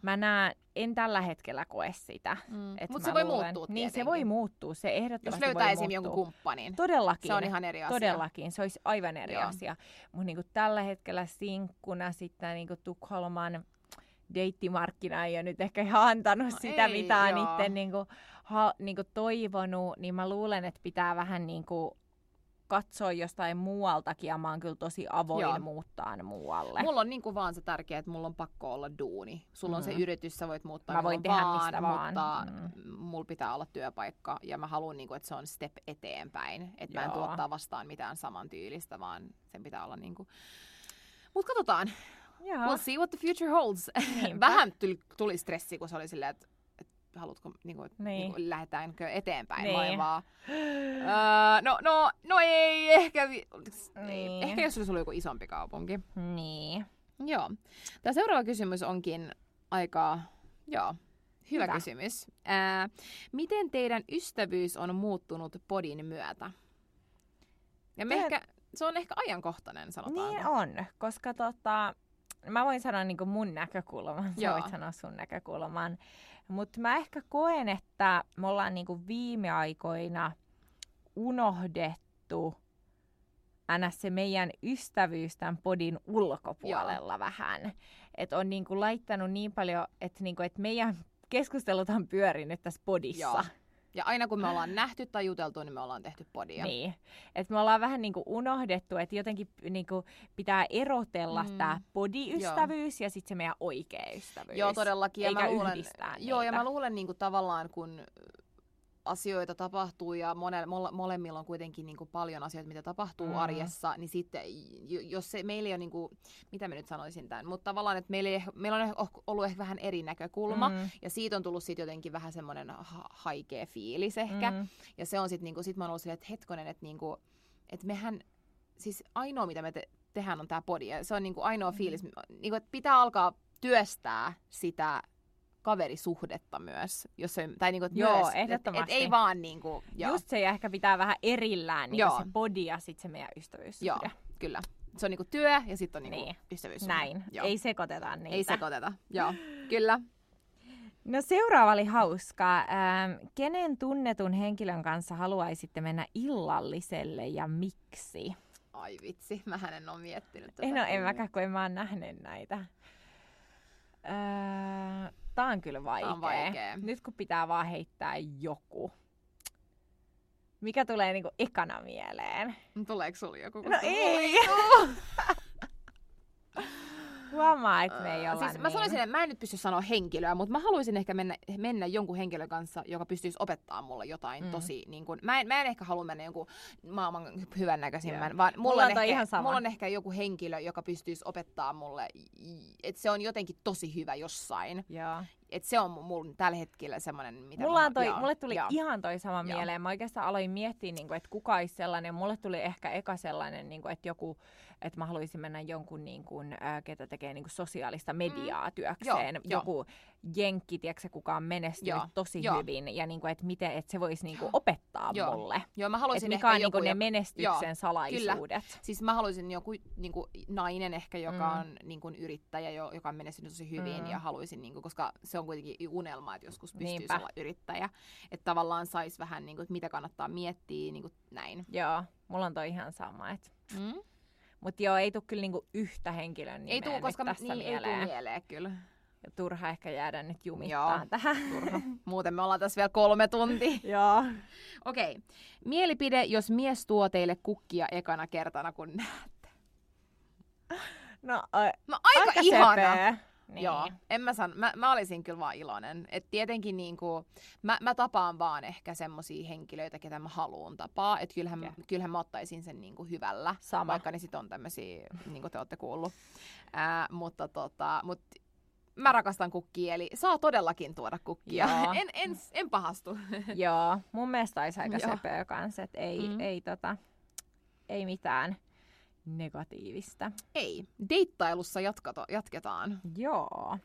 mä näen, en tällä hetkellä koe sitä. Mm. Mutta se voi luulen, muuttua tietenkin. Niin, se voi muuttua. Se ehdottomasti voi muuttua. Jos löytää esim. Jonkun kumppanin. Todellakin. Se on ihan eri asia. Todellakin. Se olisi aivan eri Joo. asia. Mutta niinku tällä hetkellä sinkkuna sitten niinku Tukholman deittimarkkina ei ole nyt ehkä ihan antanut no sitä, ei, mitä on itse niinku, ha, niinku toivonut. Niin mä luulen, että pitää vähän niinku katsoa jostain muualtakin, ja mä oon kyllä tosi avoin Joo. muuttaan muualle. Mulla on niinku vaan se tärkeä, että mulla on pakko olla duuni. Sulla mm. on se yritys, sä voit muuttaa. Mä voin tehdä vaan, mistä vaan. Mutta mm. mulla pitää olla työpaikka, ja mä haluan, niinku, että se on step eteenpäin. Että mä en tuottaa vastaan mitään samantyylistä, vaan sen pitää olla niinku... Mut katsotaan. Joo. We'll see what the future holds. Niinpä. Vähän tuli stressi, kun se oli silleen, että halutko, niinku, niin. niinku, lähdetäänkö eteenpäin niin. vai vaan? Öö, no, no, no ei, ehkä, vi- niin. ehkä jos olisi ollut joku isompi kaupunki. Niin. Joo. Tämä seuraava kysymys onkin aika, joo, hyvä, hyvä. kysymys. Ää, miten teidän ystävyys on muuttunut podin myötä? Ja me Te... ehkä, se on ehkä ajankohtainen, sanotaan. Niin on, koska tota... Mä voin sanoa niin kuin mun näkökulman, sä voit sanoa sun näkökulman. Mutta mä ehkä koen, että me ollaan niin kuin viime aikoina unohdettu aina se meidän ystävyys tämän podin ulkopuolella Joo. vähän. Että on niin kuin laittanut niin paljon, että niin kuin, että meidän keskustelut on pyörinyt tässä podissa. Joo. Ja aina kun me ollaan nähty tai juteltu, niin me ollaan tehty podia. Niin. Et me ollaan vähän niinku unohdettu, että jotenkin niinku pitää erotella mm. tää podiystävyys Joo. ja sitten se meidän oikea ystävyys. Joo, todellakin. Eikä luulen, yhdistää niitä. Joo, ja mä luulen niinku tavallaan, kun asioita tapahtuu ja mone, mole, molemmilla on kuitenkin niinku paljon asioita, mitä tapahtuu mm. arjessa, niin sitten, jos se, meillä ei ole, niinku, mitä mä nyt sanoisin tämän, mutta tavallaan, että meillä, ei, meillä on ollut ehkä vähän eri näkökulma, mm. ja siitä on tullut sitten jotenkin vähän semmoinen ha- haikea fiilis ehkä, mm. ja se on sitten, niinku, sit mä oon ollut silleen, että hetkonen, että niinku, et mehän, siis ainoa mitä me te- tehdään on tää podi, ja se on niinku ainoa fiilis, mm. niinku, että pitää alkaa työstää sitä kaverisuhdetta myös, jos se, tai niinku, et joo, myös, ehdottomasti. Et, et ei vaan niinku, joo. Just se, ja ehkä pitää vähän erillään niinku se body ja sit se meidän ystävyyssuhde. Joo, kyllä. Se on niinku työ ja sit on niinku niin. ystävyyssuhde. Näin, joo. Ei sekoiteta niitä. Ei sekoiteta, joo, kyllä. No seuraava oli hauskaa. Ähm, kenen tunnetun henkilön kanssa haluaisitte mennä illalliselle ja miksi? Ai vitsi, mähän en oo miettinyt tätä. No en mäkään, kun en mä oon nähnyt näitä. Öö... Tää on kyllä vaikea. Tää on vaikea. Nyt kun pitää vaan heittää joku. Mikä tulee niinku ekana mieleen? Tuleeko sulla joku? No ei! Huomaa, että me ei olla siis, niin. Mä sanoisin, että mä en nyt pysty sanoa henkilöä, mutta mä haluaisin ehkä mennä, mennä jonkun henkilön kanssa, joka pystyisi opettaa mulle jotain mm. tosi... Niin kun, mä, en, mä en ehkä halua mennä jonkun maailman hyvännäköisimmän, vaan mulla, mulla, on on ehkä, mulla on ehkä joku henkilö, joka pystyisi opettaa mulle, että se on jotenkin tosi hyvä jossain. Joo. Et se on mulla tällä hetkellä semmoinen, mitä mulla on toi, joo, mulle tuli joo. ihan toi sama joo. mieleen. Mä oikeastaan aloin miettiä, niinku, että kuka olisi sellainen. Mulle tuli ehkä eka sellainen, niinku, että joku, että mä haluaisin mennä jonkun, niinku, äh, ketä tekee niinku sosiaalista mediaa työkseen. Mm. Joo, joku jo. jenkki, tiedätkö, kuka on menestynyt joo, tosi jo. hyvin. Ja niinku, että miten et se voisi niinku, opettaa joo. mulle. Joo, mä haluaisin ehkä on, joku... Mikä on ne menestyksen joo, salaisuudet. Kyllä. Siis mä haluaisin joku niinku, nainen ehkä, joka mm. on niinku, yrittäjä, joka on menestynyt tosi hyvin. Mm. Ja haluaisin, niinku, koska se on kuitenkin unelma, että joskus pystyisi olla yrittäjä. Että tavallaan saisi vähän, niin kuin, mitä kannattaa miettiä, niin kuin näin. Joo, mulla on toi ihan sama. Että... Mm? Mutta joo, ei tule kyllä niin kuin yhtä henkilön nimeä ei tuu, koska tässä niin, mieleen. Ei tule mieleen, kyllä. Ja turha ehkä jäädä nyt jumittaan tähän. Turha. Muuten me ollaan tässä vielä kolme tuntia. Joo. Okei. Okay. Mielipide, jos mies tuo teille kukkia ekana kertana, kun näette. No, a- no aika, aika ihana. Niin. Joo, en mä, san, mä, mä olisin kyllä vaan iloinen. Et tietenkin niinku, mä, mä tapaan vaan ehkä semmosia henkilöitä, ketä mä haluun tapaa. Et kyllähän, yeah. kyllähän mä ottaisin sen niinku hyvällä, Sama. vaikka ne sit on tämmösiä, niinku te ootte kuullut. Ää, mutta tota, mut mä rakastan kukkia, eli saa todellakin tuoda kukkia. en, en, en pahastu. Joo, mun mielestä olisi aika sepöä kans, et ei, mm. ei, tota, ei mitään. negatiivista. Ei. Deittailussa jatkata, jatketaan. Joo.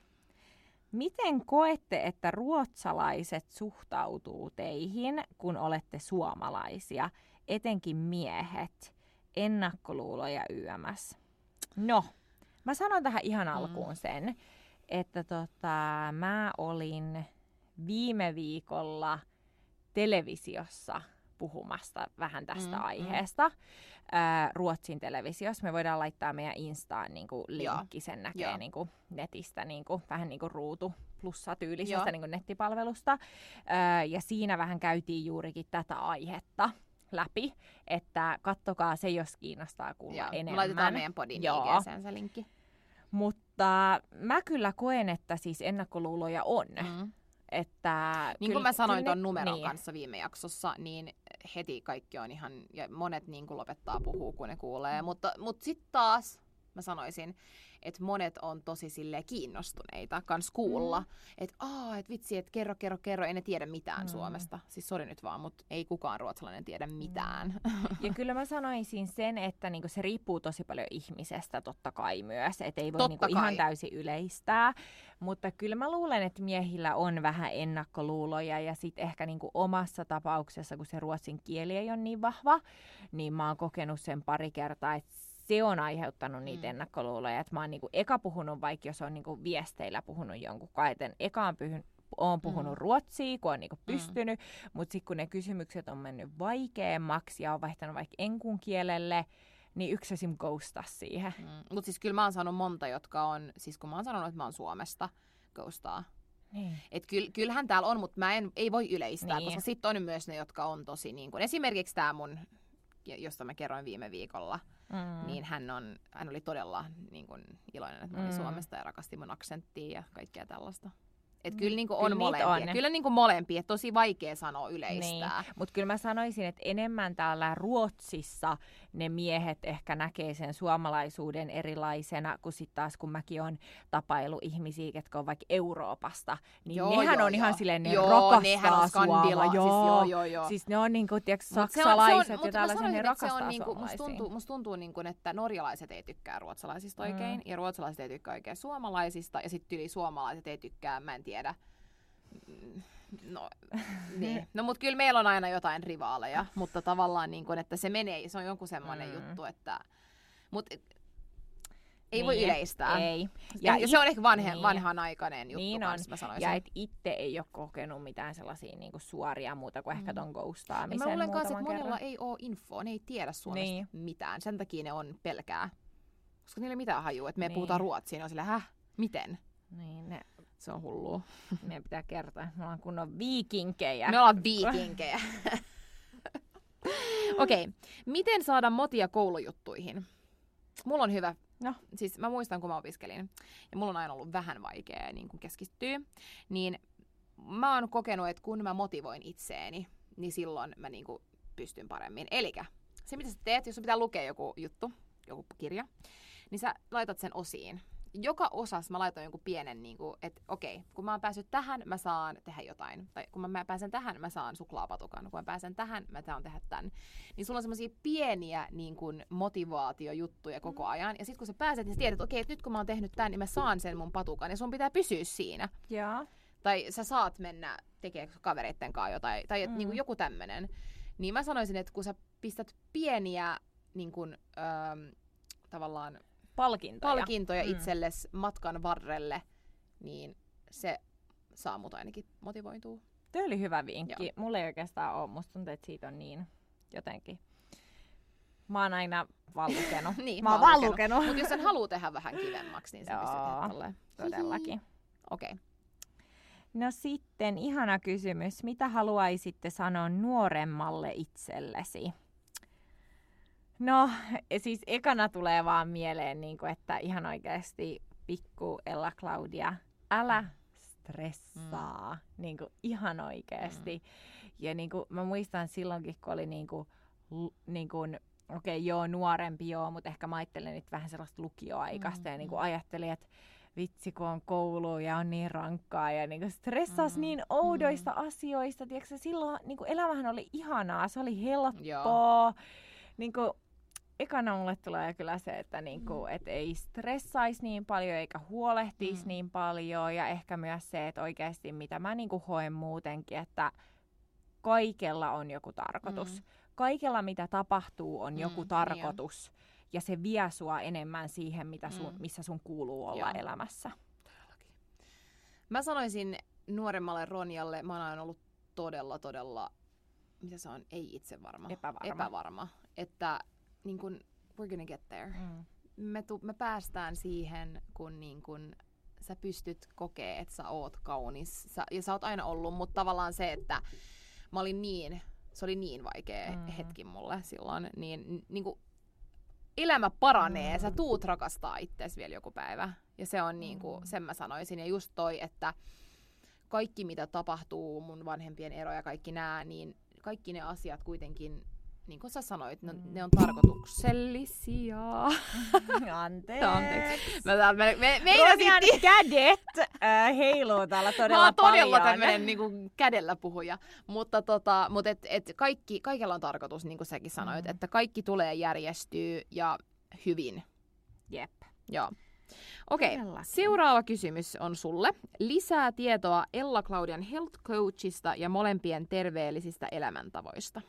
Miten koette, että ruotsalaiset suhtautuu teihin, kun olette suomalaisia, etenkin miehet, ennakkoluuloja yms? No, mä sanon tähän ihan alkuun mm. sen, että tota, mä olin viime viikolla televisiossa puhumasta vähän tästä mm, aiheesta. Mm. Ää, Ruotsin televisiossa. Me voidaan laittaa meidän Instaan niinku linkki, sen näkee niinku netistä, niinku, vähän niin kuin Ruutu Plussa -tyylisestä niinku nettipalvelusta. Ää, ja siinä vähän käytiin juurikin tätä aihetta läpi, että kattokaa se, jos kiinnostaa kuulla Joo. enemmän. Me laitetaan meidän podin I G-sään se linkki. Mutta mä kyllä koen, että siis ennakkoluuloja on. Mm. Että niin kuin mä sanoin tuon numeron niin. kanssa viime jaksossa, niin heti kaikki on ihan, ja monet niin kuin lopettaa puhua, kun ne kuulee. Mm. Mutta, mutta sitten taas mä sanoisin, että monet on tosi silleen kiinnostuneita kans kuulla. Mm. Että aah, et vitsi, että kerro, kerro, kerro, ei ne tiedä mitään mm. Suomesta. Siis sori nyt vaan, mutta ei kukaan ruotsalainen tiedä mitään. Mm. Ja kyllä mä sanoisin sen, että niinku se riippuu tosi paljon ihmisestä totta kai myös. Että ei voi niinku ihan täysin yleistää. Mutta kyllä mä luulen, että miehillä on vähän ennakkoluuloja. Ja sit ehkä niinku omassa tapauksessa, kun se ruotsin kieli ei ole niin vahva, niin mä oon kokenut sen pari kertaa, että se on aiheuttanut niitä mm. ennakkoluuloja, että mä oon niinku eka puhunut, vaikka jos on niinku viesteillä puhunut jonkun kaiten, eka on pyhyn, oon puhunut mm. ruotsia, kun on niinku pystynyt, mm. mutta sitten kun ne kysymykset on mennyt vaikeammaksi ja on vaihtanut vaikka enkun kielelle, niin yksi esim. Ghostaa siihen. Mm. Mutta siis kyllä mä oon saanut monta, jotka on, siis kun mä oon sanonut, että mä oon Suomesta, ghostaa. Niin. Et kyll, kyllähän täällä on, mutta mä en, ei voi yleistää, niin. koska sitten on myös ne, jotka on tosi niin kuin, esimerkiksi tää mun, josta mä kerroin viime viikolla, mm. niin hän, on, hän oli todella niin kun, iloinen, että mä olin mm. Suomesta ja rakasti mun aksenttia ja kaikkea tällaista. Että kyllä, niin kyllä on molempia. On. Kyllä niin molempia. Tosi vaikea sanoa yleistää. Niin. Mutta kyllä mä sanoisin, että enemmän täällä Ruotsissa ne miehet ehkä näkee sen suomalaisuuden erilaisena, kun sitten taas kun mäkin on tapailu ihmisiä, ketkä on vaikka Euroopasta, niin joo, nehän joo, on joo. ihan silleen, ne joo, rakastaa Suomaa. Siis, joo, joo, joo. Siis ne on niinku, tiiäks, saksalaiset on, ja tällaisen, ne rakastaa suomalaisiin. Niinku, musta tuntuu, musta tuntuu niinku, että norjalaiset ei tykkää ruotsalaisista oikein, mm. ja ruotsalaiset ei tykkää oikein suomalaisista, ja sitten yli suomalaiset ei tykkää, mä en tiedä. Tiedä. No, niin. No mutta kyllä meillä on aina jotain rivaaleja, mutta tavallaan niin kuin, että se menee, se on jonkun semmoinen mm. juttu, että mut ei niin, voi yleistää. Ei. Ja, ja se on ehkä vanhe, niin. vanhanaikainen juttu niin kanssa, mä sanoisin. Ja et itse ei ole kokenut mitään sellaisia niin kuin suoria muuta kuin mm. ehkä ton ghostaamisen muutaman kerran. Mä luulen kanssa, että monella ei ole infoa, ne ei tiedä Suomesta niin. mitään, sen takia ne on pelkää. Koska niillä ei mitään hajua, että me niin. puhutaan ruotsia, ne on sillä, häh, miten? Niin, ne... Se on hullua. Meidän pitää kertoa, että me ollaan kunnon viikinkejä. Me ollaan viikinkejä. Okei. Okay. Miten saada motia koulujuttuihin? Mulla on hyvä. No. Siis mä muistan, kun mä opiskelin. Ja mulla on aina ollut vähän vaikea niin kun keskittyä. Niin mä oon kokenut, että kun mä motivoin itseäni, niin silloin mä niin kun pystyn paremmin. Elikkä se, mitä sä teet, jos sun pitää lukea joku juttu, joku kirja, niin sä laitat sen osiin. Joka osassa mä laitoin jonkun pienen, niin kuin, että okei, okay, kun mä oon päässyt tähän, mä saan tehdä jotain. Tai kun mä pääsen tähän, mä saan suklaapatukan. Kun mä pääsen tähän, mä saan tehdä tämän. Niin sulla on semmosia pieniä niin kuin motivaatiojuttuja koko ajan. Ja sit kun sä pääset, niin sä tiedät, että okei, okay, nyt kun mä oon tehnyt tämän, niin mä saan sen mun patukan. Ja sun pitää pysyä siinä. Jaa. Tai sä saat mennä tekemään kavereitten kanssa jotain. Tai mm. niin kuin joku tämmönen. Niin mä sanoisin, että kun sä pistät pieniä niin kuin, ähm, tavallaan... Palkintoja, Palkintoja mm. itsellesi matkan varrelle, niin se saa mut ainakin motivoitua. Tuo oli hyvä vinkki. Joo. Mulla ei oikeastaan ole. Musta tuntuu, että siitä on niin jotenkin. Mä oon aina vallukenut. niin, mä oon vallukenut. Mut jos sen haluu tehdä vähän kivemmaksi, niin se pystyy tehdä tolleen. Todellakin. Okei. Okay. No sitten ihana kysymys. Mitä haluaisitte sanoa nuoremmalle itsellesi? No, siis ekana tulee vaan mieleen, niin kuin, että ihan oikeasti pikku Ella-Claudia, älä stressaa, mm. niin kuin, ihan oikeasti. Mm. Ja niin kuin, mä muistan silloinkin, kun oli niin kuin, niin kuin, okei, okay, joo, nuorempi joo, mutta ehkä mä ajattelen nyt vähän sellaista lukioaikaista mm. ja niin kuin, ajattelin, että vitsi, kun on koulu ja on niin rankkaa ja niinku stressas mm-hmm. niin oudoista mm-hmm. asioista. Tiedätkö, silloin niin kuin, elämähän oli ihanaa, se oli helppoa. Joo. Niin kuin, ekana mulle tulee kyllä se, että niinku, et ei stressaisi niin paljon eikä huolehtisi mm. niin paljon. Ja ehkä myös se, että oikeasti mitä mä niinku hoen muutenkin, että kaikella on joku tarkoitus. Mm. Kaikella mitä tapahtuu on mm, joku tarkoitus. Niin on. Ja se vie sua enemmän siihen, mitä sun, mm. missä sun kuuluu olla Joo. elämässä. Todellakin. Mä sanoisin nuoremmalle Ronjalle, mä oon ollut todella, todella, mitä se on, ei itse varma. Epävarma. Epävarma. Että niin kun, we're gonna get there. Mm. Me, tu- me päästään siihen, kun, niin kun sä pystyt kokee, että sä oot kaunis. Sä, ja sä oot aina ollut, mutta tavallaan se, että mä olin niin, se oli niin vaikea mm. hetki mulle silloin, niin, niin kun, elämä paranee, sä tuut rakastaa itseäsi vielä joku päivä. Ja se on niinku, sen mä sanoisin. Ja just toi, että kaikki mitä tapahtuu, mun vanhempien eroja, kaikki nää, niin kaikki ne asiat kuitenkin, niin kuin sä sanoit, ne, ne on tarkoituksellisia. Anteeksi. Anteeksi. Mä täällä me, me, Ronjan sitti. kädet äh, heiluu täällä todella mä oon paljon. Todella tämmönen niinku kädellä puhuja. Mutta tota, mut et, et kaikki, kaikella on tarkoitus, niin kuin säkin sanoit, mm. että kaikki tulee järjestyä ja hyvin. Jep. Joo. Okei, okay. Seuraava kysymys on sulle. Lisää tietoa Ella-Claudian health coachista ja molempien terveellisistä elämäntavoista.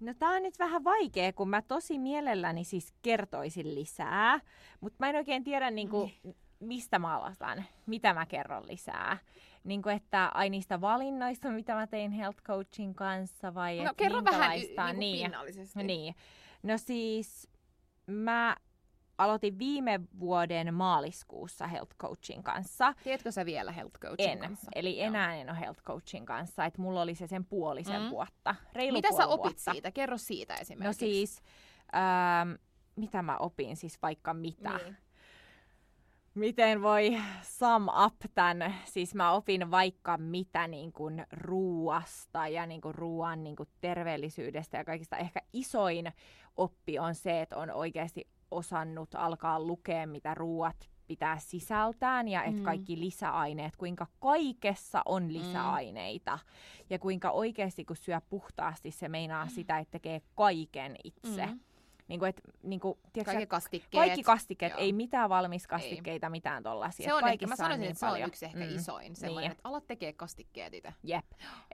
No tää on nyt vähän vaikea, kun mä tosi mielelläni siis kertoisin lisää, mutta mä en oikein tiedä niinku, mistä mä aloitan, mitä mä kerron lisää. Niinku että ai niistä valinnoista, mitä mä tein health coachin kanssa vai no, et kerro minkälaista. vähän y- niinku pinnallisesti. Niin. niin. No siis mä aloitin viime vuoden maaliskuussa health coachin kanssa. Tiedätkö sä vielä health coachin en. kanssa? Eli enää Joo. en ole health coachin kanssa. Että mulla oli se sen puolisen mm. vuotta. Reilu mitä sä opit vuotta. siitä? Kerro siitä esimerkiksi. No siis, ähm, mitä mä opin siis vaikka mitä? Niin. Miten voi sum up tämän? Siis mä opin vaikka mitä niin kuin ruuasta ja niin kuin ruuan niin kuin terveellisyydestä ja kaikista. Ehkä isoin oppi on se, että on oikeasti osannut alkaa lukea, mitä ruuat pitää sisältään ja että mm. kaikki lisäaineet, kuinka kaikessa on lisäaineita mm. ja kuinka oikeasti kun syö puhtaasti, se meinaa mm. sitä, että tekee kaiken itse. Mm. Niin kuin, et, niin kuin, tiiäksä, kaikki kastikkeet. Kaikki kastikkeet, Joo. ei mitään valmiskastikkeita, ei. mitään tollaisia. Se on ehkä, mä sanoisin, niin että se on yksi ehkä mm. isoin semmoinen, niin. että alat tekee kastikkeet itse. Jep.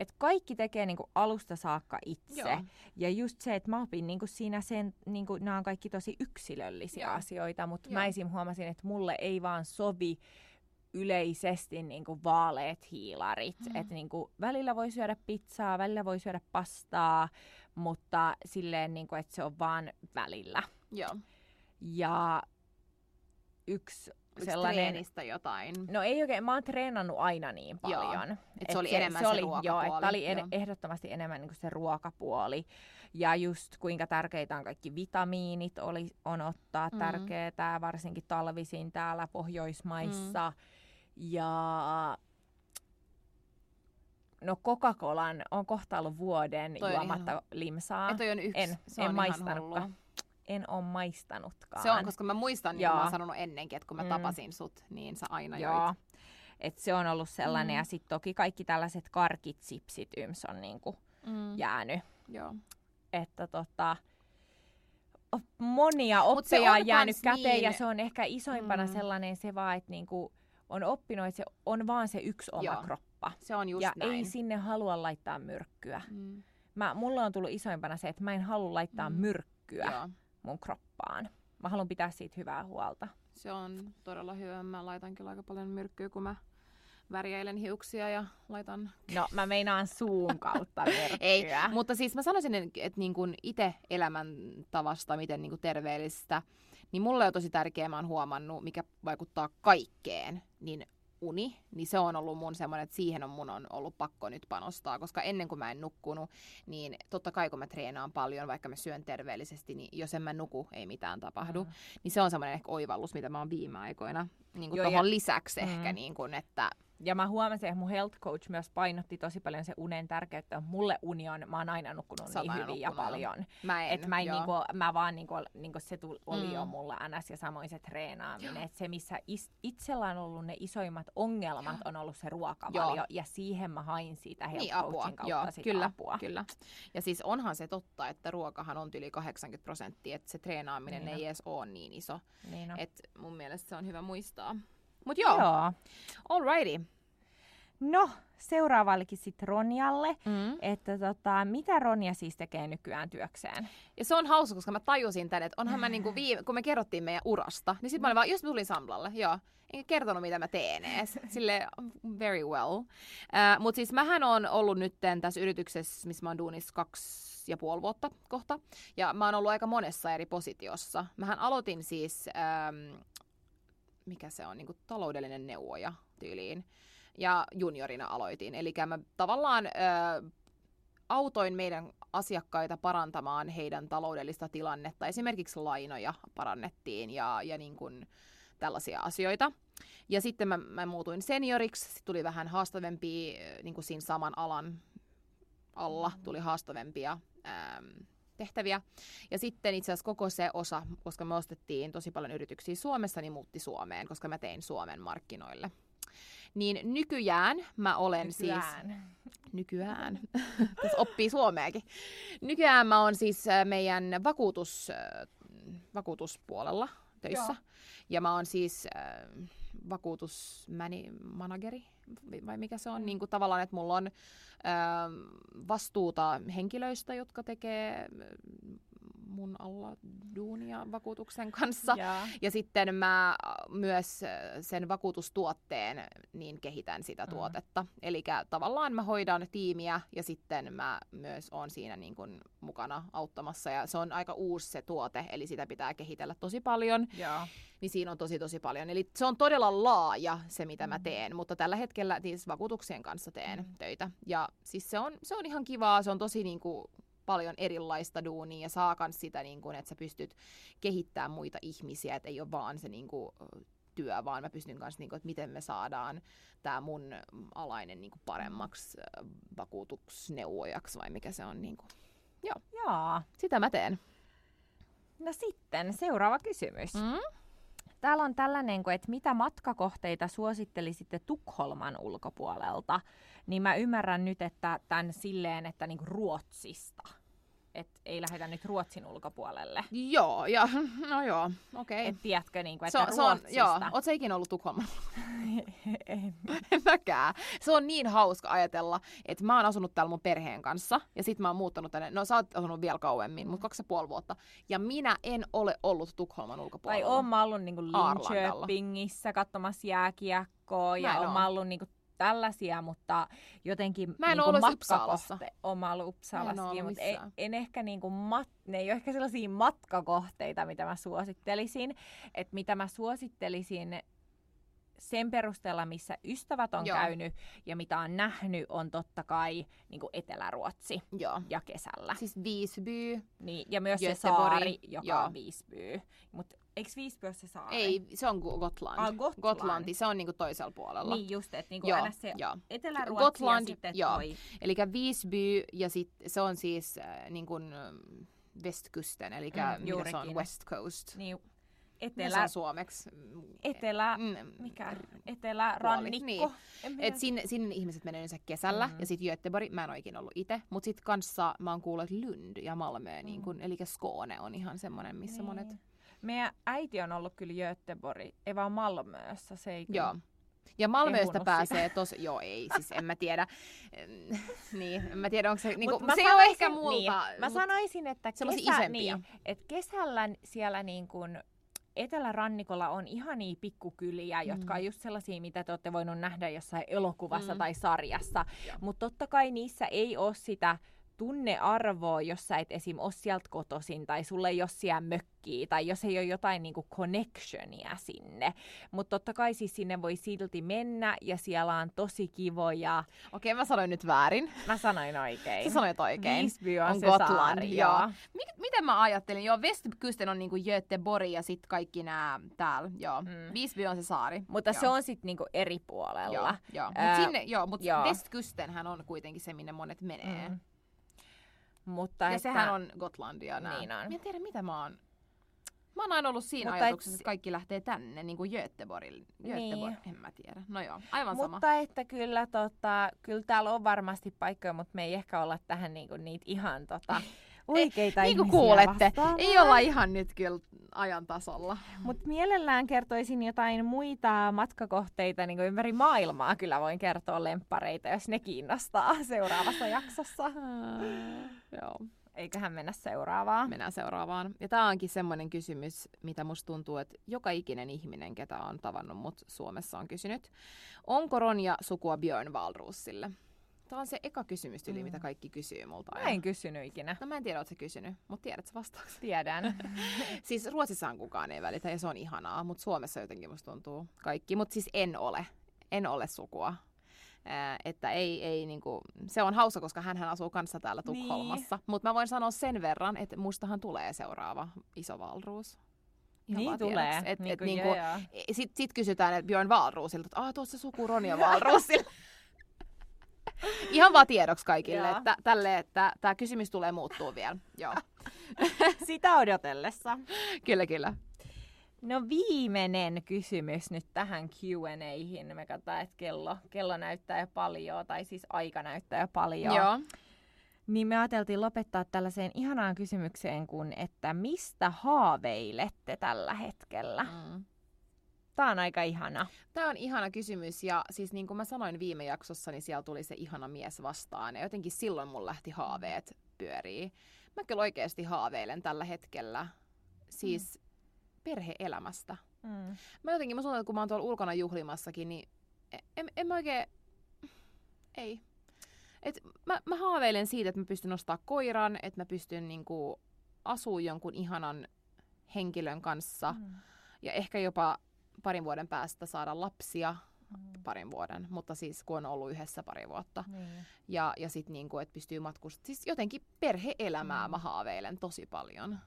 Että kaikki tekee niin kuin alusta saakka itse. Joo. Ja just se, että mä opin niin kuin siinä sen, niin kuin, nämä on kaikki tosi yksilöllisiä Joo. asioita, mutta Joo. mä esim. huomasin, että mulle ei vaan sovi yleisesti niin kuin vaaleet hiilarit. Mm. Että niin kuin, välillä voi syödä pizzaa, välillä voi syödä pastaa, mutta silleen, niin kuin, että se on vaan välillä. Joo. Ja yksi, yksi sellainen... treenistä jotain? No ei oikein, mä oon treenannut aina niin paljon. Joo. Et et se oli se, enemmän se, se ruokapuoli. Joo, että oli joo. ehdottomasti enemmän niin kuin se ruokapuoli. Ja just kuinka tärkeitä on kaikki vitamiinit oli, on ottaa mm-hmm. tärkeää, varsinkin talvisin täällä Pohjoismaissa. Mm-hmm. Ja... No Coca-Colan on kohta ollut vuoden toi juomatta ihan... limsaa. Ja toi on yksi. En, se on en maistanutkaan. En ole maistanutkaan. Se on, koska mä muistan, niin mä oon sanonut ennenkin, että kun mä mm. tapasin sut, niin sä aina Joo. joit. Et se on ollut sellainen. Mm. Ja sit toki kaikki tällaiset karkit, sipsit, yms on niinku mm. jäänyt. Joo. Että tota... monia oppeja on jäänyt käteen niin... ja se on ehkä isoimpana mm. sellainen se vaan, että niinku on oppinut, että se on vaan se yksi oma Joo. kroppi. Se on just ja näin. Ei sinne halua laittaa myrkkyä. Mm. Mä, mulla on tullut isoimpana se, että mä en halua laittaa mm. myrkkyä Joo. mun kroppaan. Mä haluan pitää siitä hyvää huolta. Se on todella hyvä. Mä laitan kyllä aika paljon myrkkyä, kun mä värjäilen hiuksia ja laitan... No mä meinaan suun kautta myrkkyä. Ei, mutta siis mä sanoisin, että niin kun itse elämäntavasta, miten niin kun terveellistä, niin mulle on tosi tärkeää, mä oon huomannut, mikä vaikuttaa kaikkeen, niin... uni, niin se on ollut mun semmoinen, että siihen on mun on ollut pakko nyt panostaa, koska ennen kuin mä en nukkunut, niin totta kai kun mä treenaan paljon, vaikka mä syön terveellisesti, niin jos en mä nuku, ei mitään tapahdu. Mm. Niin se on semmoinen ehkä oivallus, mitä mä oon viime aikoina niin kuin Joo, tohon ja... lisäksi mm. ehkä, niin kuin, että Ja mä huomasin, että mun health coach myös painotti tosi paljon se unen tärkeyttä. Mulle uni on, mä oon aina nukkunut niin hyvin nukkunut. Ja paljon. Mä en, et mä, en niinku, mä vaan, niinku, niinku se tuli, oli mm. jo mulla ns. Ja samoin se treenaaminen. Että se, missä is, itsellä on ollut ne isoimmat ongelmat, on ollut se ruokavalio. Joo. Ja siihen mä hain siitä health niin, coachin kautta Joo, sitä kyllä, apua. Kyllä. Ja siis onhan se totta, että ruokahan on yli kahdeksankymmentä prosenttia, että se treenaaminen niin ei edes ole niin iso. Niin että mun mielestä se on hyvä muistaa. Mut joo. joo. Alrighty. No, seuraavallekin sitten Ronjalle, mm. että tota, mitä Ronja siis tekee nykyään työkseen? Ja se on hauska, koska mä tajusin tän, että onhan mä niinku viime, kun me kerrottiin meidän urasta, niin sit mä olin vaan, just tulin Samblalle, joo, enkä kertonut mitä mä teen ees, silleen very well. Uh, mut siis mähän on ollut nytten tässä yrityksessä, missä mä oon duunissa kaksi ja puoli vuotta kohta, ja mä oon ollut aika monessa eri positiossa. Mähän aloitin siis... Um, mikä se on, niin kuin taloudellinen neuvoja tyyliin. Ja juniorina aloitin. Eli mä tavallaan ö, autoin meidän asiakkaita parantamaan heidän taloudellista tilannetta. Esimerkiksi lainoja parannettiin ja, ja niin kuin tällaisia asioita. Ja sitten mä, mä muutuin senioriksi. Sitten tuli vähän haastavempia, niin kuin siinä saman alan alla tuli haastavempia äm, tehtäviä. Ja sitten itse asiassa koko se osa, koska me ostettiin tosi paljon yrityksiä Suomessa, niin muutti Suomeen, koska mä tein Suomen markkinoille. Niin nykyään mä olen nykyään. siis... Nykyään. Tässä oppii suomeakin. Nykyään mä oon siis meidän vakuutus, vakuutuspuolella töissä. Joo. Ja mä oon siis äh, vakuutusmanageri, vai mikä se on, niin kuin tavallaan, että mulla on äh, vastuuta henkilöistä, jotka tekee mun alla duunia vakuutuksen kanssa. Yeah. Ja sitten mä myös sen vakuutustuotteen niin kehitän sitä tuotetta. Mm. Eli tavallaan mä hoidan tiimiä ja sitten mä myös oon siinä niin kuin mukana auttamassa. Ja se on aika uusi se tuote, eli sitä pitää kehitellä tosi paljon. Yeah. Niin siinä on tosi tosi paljon. Eli se on todella laaja se, mitä mm. mä teen, mutta tällä hetkellä siis vakuutuksien kanssa teen mm. töitä. Ja siis se on, se on ihan kivaa, se on tosi niin kuin paljon erilaista duunia ja saa kans sitä, niin kun, että sä pystyt kehittämään muita ihmisiä, että ei ole vaan se niin kun, työ, vaan mä pystyn kanssa, niin kun, että miten me saadaan tää mun alainen niin kun, paremmaksi vakuutusneuvojaksi vai mikä se on. Niin kun. Joo. Jaa. Sitä mä teen. No sitten seuraava kysymys. Mm? Täällä on tällainen, että mitä matkakohteita suosittelisitte Tukholman ulkopuolelta? Niin mä ymmärrän nyt, että tämän silleen, että niinku Ruotsista. Että ei lähdetä nyt Ruotsin ulkopuolelle. Joo, ja, no joo, okei. Okay. Et tiedätkö, niinku, että so, Ruotsista. So on, joo, oot sä ikinä ollut Tukholman? En mäkään. Se on niin hauska ajatella, että mä oon asunut täällä mun perheen kanssa. Ja sit mä oon muuttanut tänne, no sä oot asunut vielä kauemmin, mutta kaksi ja puoli vuotta. Ja minä en ole ollut Tukholman ulkopuolella. Tai oon mä ollut niinku Linköpingissä katsomassa jääkiekkoa. Ja oon mä ollut niinku tällaisia, mutta jotenkin mä en niinku matkakohte oma Uppsalassakin, mutta ei, en ehkä niinku mat, ne ei ole ehkä sellaisia matkakohteita, mitä mä suosittelisin, että mitä mä suosittelisin sen perusteella, missä ystävät on Joo. käynyt ja mitä on nähnyt, on totta kai niinku Etelä-Ruotsi Joo. ja kesällä. Siis Visby. Niin, ja myös Göteborg. Se saari, joka Joo. on Visby. Mut eikö Visby ole se saari? Ei, se on Gotland. Ah, Gotland. Gotlanti, se on niinku toisella puolella. Niin just, että niinku aina se jo. Etelä-Ruotsi Gotland, ja sitten jo. Toi. Eli Visby ja sit, se on siis äh, niinku Westkusten, eli mm, mikä se on West Coast. Niin. Etelä suomeksi etelä mikä etelärannikko niin. Et sinne, sinne ihmiset menee yleensä kesällä mm. ja sit Göteborg mä en oikein ollut itse, mut sit kanssa mä oon kuullut Lund ja Malmö niin kun, eli Skåne on ihan semmonen missä niin. monet meidän äiti on ollut kyllä Göteborg, ei vaan Malmössä se ei Joo. Ja Malmöstä pääsee tosi... Joo, ei, siis en mä tiedä. niin, en mä tiedä, onko se... Niinku, se ei ole ehkä multa... Niin. Mä sanoisin, että, kesä, niin, että kesällä siellä niin kuin... Etelärannikolla on ihania pikkukyliä, jotka mm. on just sellaisia, mitä te olette voinut nähdä jossain elokuvassa mm. tai sarjassa. Mutta totta kai niissä ei ole sitä tunnearvoa, jos sä et esim. ole sieltä kotoisin tai sulle ei ole siellä mökkiä tai jos ei ole jotain niinku connectionia sinne. Mutta totta kai siis sinne voi silti mennä ja siellä on tosi kivoja. Okei, mä sanoin nyt väärin. Mä sanoin oikein. Sä sanoit oikein. Visby on, on Gotland. Joo. Joo. Mik, miten mä ajattelin? Joo, Västkysten on niinku Göteborg ja sit kaikki nää täällä. Joo. Mm. Visby on se saari. Mutta joo. Se on sit niinku eri puolella. Joo, joo. Mut äh, sinne, joo, mut joo. Västkystenhän on kuitenkin se, minne monet menee. Mm. Mutta ja että... sehän on Gotlandia nää. Niin on. Mä en tiedä, mitä mä oon. Mä oon aina ollut siinä mutta ajatuksessa, et... että kaikki lähtee tänne, niin kuin Göteborgille. Göteborg, niin. En mä tiedä. No joo, aivan mutta sama. Mutta että kyllä, tota, kyllä täällä on varmasti paikkoja, mutta me ei ehkä olla tähän niinku niitä ihan tota... oikeita ihmisiä kuulette, vastaan. Ei olla ihan nyt kyllä ajan tasolla. Mutta mielellään kertoisin jotain muita matkakohteita niin kuin ympäri maailmaa. Kyllä voin kertoa lemppareita, jos ne kiinnostaa seuraavassa jaksossa. Joo. Eiköhän mennä seuraavaan. Mennään seuraavaan. Ja tää onkin semmoinen kysymys, mitä musta tuntuu, että joka ikinen ihminen, ketä on tavannut mut Suomessa, on kysynyt. Onko Ronja sukua Björn Valruusille? Tämä on se eka kysymys yli, mm. mitä kaikki kysyy multa. Mä en kysynyt ikinä. No mä en tiedä, ootko sä kysynyt, mutta tiedät sä vastauksen. Tiedän. Siis Ruotsissaan kukaan ei välitä ja se on ihanaa, mutta Suomessa jotenkin musta tuntuu kaikki. Mutta siis en ole. En ole sukua. Äh, että ei, ei niinku, se on hauska, koska hänhän asuu kanssa täällä Tukholmassa. Niin. Mutta mä voin sanoa sen verran, että mustahan tulee seuraava iso Valruus. Niin tulee. Et, et, niin kuin, niinku, joo, joo. Sit, sit kysytään, että Björn Valruusilta, että aah, tuossa suku Ronja Valruusilla. Ihan vaan tiedoksi kaikille, että tälle, että tämä kysymys tulee muuttuu vielä. Joo. Sitä odotellessa. Kyllä, kyllä. No viimeinen kysymys nyt tähän Q and A:hin. Me katsotaan, että kello, kello näyttää jo paljon, tai siis aika näyttää jo paljon. Joo. Niin me ajateltiin lopettaa tällaiseen ihanaan kysymykseen kuin, että mistä haaveilette tällä hetkellä? Mm. Tämä on aika ihana. Tämä on ihana kysymys ja siis niin kuin mä sanoin viime jaksossa, niin siellä tuli se ihana mies vastaan ja jotenkin silloin mun lähti haaveet pyörii. Mä kyllä oikeasti haaveilen tällä hetkellä siis mm. perhe-elämästä. Mm. Mä jotenkin, mä sanon, että kun mä oon tuolla ulkona juhlimassakin, niin en, en mä oikein, ei. Et mä, mä haaveilen siitä, että mä pystyn nostamaan koiran, että mä pystyn niin kuin asua jonkun ihanan henkilön kanssa mm. ja ehkä jopa parin vuoden päästä saada lapsia, mm. parin vuoden, mutta siis kun on ollut yhdessä pari vuotta. Mm. Ja, ja sitten niinku, että pystyy matkustamaan. Siis jotenkin perhe-elämää mm. mä haaveilen tosi paljon.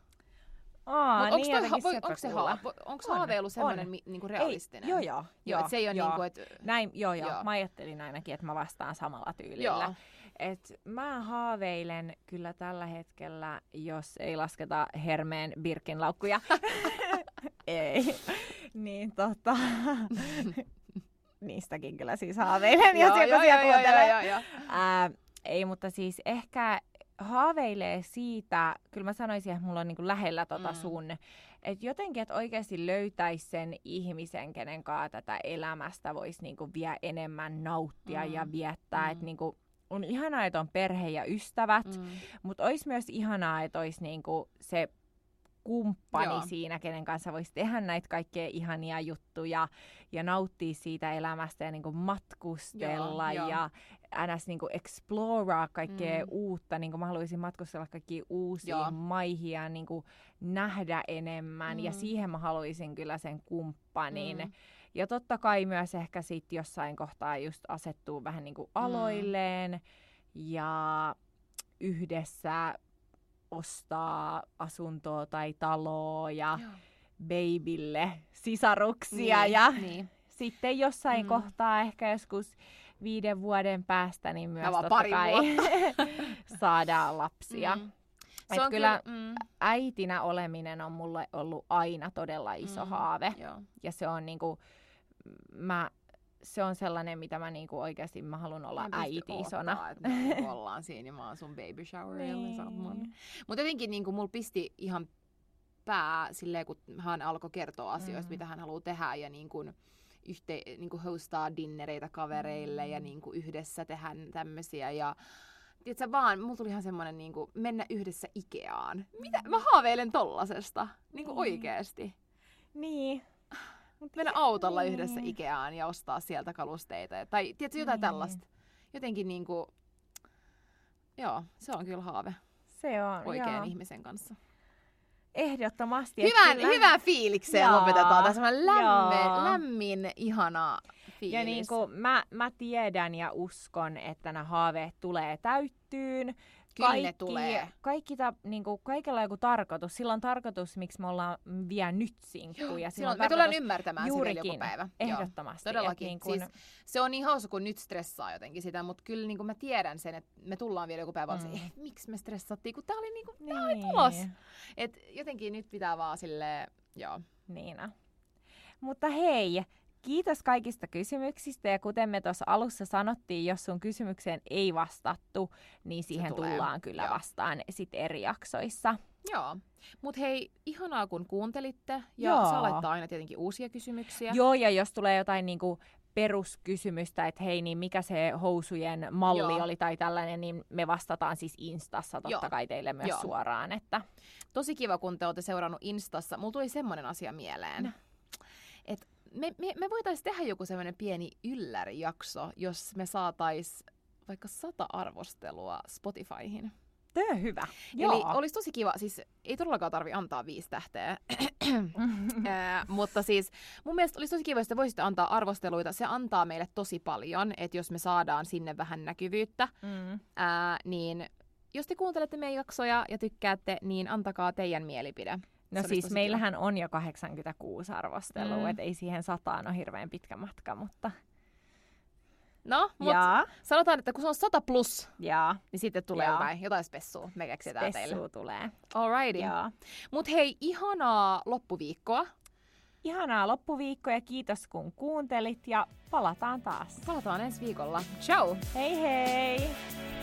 Aa, onks niin ha- voi, onko se ha- onko on, haaveilu semmoinen mi- niinku realistinen? Joo, joo. joo, joo se ei ole joo. Niinku, et, näin, joo, joo. joo. Mä ajattelin ainakin, että mä vastaan samalla tyylillä. Joo. Et mä haaveilen kyllä tällä hetkellä, jos ei lasketa Hermeen birkinlaukkuja. Ei. Niin tota, niistäkin kyllä siis haaveilen, jos joku siellä kuuntelee. Ei, mutta siis ehkä haaveilee siitä, kyllä mä sanoisin, että mulla on niinku lähellä tota mm. sun, että jotenkin, että oikeasti löytäisi sen ihmisen, kenen kaa tätä elämästä voisi niinku vielä enemmän nauttia mm. ja viettää, mm. että niinku on ihanaa, että on perhe ja ystävät, mm. mutta olisi myös ihanaa, että olisi niinku se kumppani Joo. siinä, kenen kanssa voisi tehdä näitä kaikkea ihania juttuja ja nauttia siitä elämästä ja niinku matkustella Joo, ja ns. Niinku exploraa kaikkea mm. uutta. Niinku mä haluaisin matkustella kaikkia uusia Joo. maihin ja niinku nähdä enemmän mm. ja siihen mä haluaisin kyllä sen kumppanin. Mm. Ja totta kai myös ehkä sit jossain kohtaa just asettuu vähän niinku aloilleen mm. ja yhdessä ostaa asuntoa tai taloa ja Joo. babylle sisaruksia niin, ja niin. sitten jossain mm. kohtaa ehkä joskus viiden vuoden päästä niin myös Tämä totta kai saadaan lapsia. Mm. Et kyllä, kyllä mm. äitinä oleminen on mulle ollut aina todella iso mm. haave Joo. ja se on niinku, mä se on sellainen, mitä mä niinku oikeasti mä haluan olla äiti isona. Mä ollaan siinä, niin mä oon sun baby showerilla. Niin. Mutta jotenkin niinku mulla pisti ihan pää silleen, kun hän alkoi kertoa asioista, mm-hmm. mitä hän haluaa tehdä ja niinku yhte, niinku hostaa dinnereitä kavereille mm-hmm. ja niinku yhdessä tehdä tämmösiä. Ja tiiätsä vaan, mulla tuli ihan semmonen niinku mennä yhdessä Ikeaan. Mitä? Mä haaveilen tollasesta. Niinku mm-hmm. oikeesti. Niin. Mennä autolla niin. yhdessä Ikeaan ja ostaa sieltä kalusteita. Tai tiedätkö, jotain niin. tällaista. Jotenkin niinku... Joo, se on kyllä haave. Se on, oikean joo. ihmisen kanssa. Ehdottomasti. Hyvän, hyvän fiilikseen lopetetaan. Tämä on lämmin, lämmin, ihana fiilis. Ja niin kuin mä, mä tiedän ja uskon, että nämä haaveet tulee täyttyyn. Kyllä kaikki, ne tulee. Kaikki ta, niin kuin, kaikilla on joku tarkoitus. Sillä on tarkoitus, miksi me ollaan vielä nyt sinkkuja. Me tullaan ymmärtämään se vielä joku päivä. Ehdottomasti. Todellakin. Niin kuin... siis, se on niin hauska, kun nyt stressaa jotenkin sitä, mutta kyllä niin kuin mä tiedän sen, että me tullaan vielä joku päivä. Mm. Se, eh, miksi me stressattiin, kun tää oli, niin kuin, tää oli tulos. Et jotenkin nyt pitää vaan silleen, joo. Niina. Mutta hei. Kiitos kaikista kysymyksistä ja kuten me tuossa alussa sanottiin, jos sun kysymykseen ei vastattu, niin siihen tullaan kyllä Joo. vastaan sit eri jaksoissa. Joo, mut hei, ihanaa kun kuuntelitte ja Joo. saa laittaa aina tietenkin uusia kysymyksiä. Joo, ja jos tulee jotain niinku peruskysymystä, että hei, niin mikä se housujen malli Joo. oli tai tällainen, niin me vastataan siis Instassa totta Joo. kai teille myös Joo. suoraan. Että... Tosi kiva, kun te olette seurannut Instassa. Mulla tuli semmoinen asia mieleen, no. että Me, me, me voitaisiin tehdä joku semmoinen pieni yllärijakso, jos me saataisiin vaikka sata arvostelua Spotifyhin. Tämä on hyvä. Joo. Eli olisi tosi kiva, siis ei todellakaan tarvi antaa viisi tähteä, äh, mutta siis mun mielestä olisi tosi kiva, jos te voisitte antaa arvosteluita. Se antaa meille tosi paljon, että jos me saadaan sinne vähän näkyvyyttä, mm. äh, niin jos te kuuntelette meidän jaksoja ja tykkäätte, niin antakaa teidän mielipide. No siis meillähän kiva. On jo kahdeksankymmentäkuusi arvostelua, mm. et ei siihen sataan ole hirveän pitkä matka, mutta... No, mutta sanotaan, että kun se on sata plus, Jaa. Niin sitten tulee Jaa. Jotain, jotain spessua. Me keksitään spessua teille. Spessua tulee. Alrighty. Jaa. Mut hei, ihanaa loppuviikkoa. Ihanaa loppuviikkoa ja kiitos kun kuuntelit ja palataan taas. Palataan ensi viikolla. Ciao! Hei hei!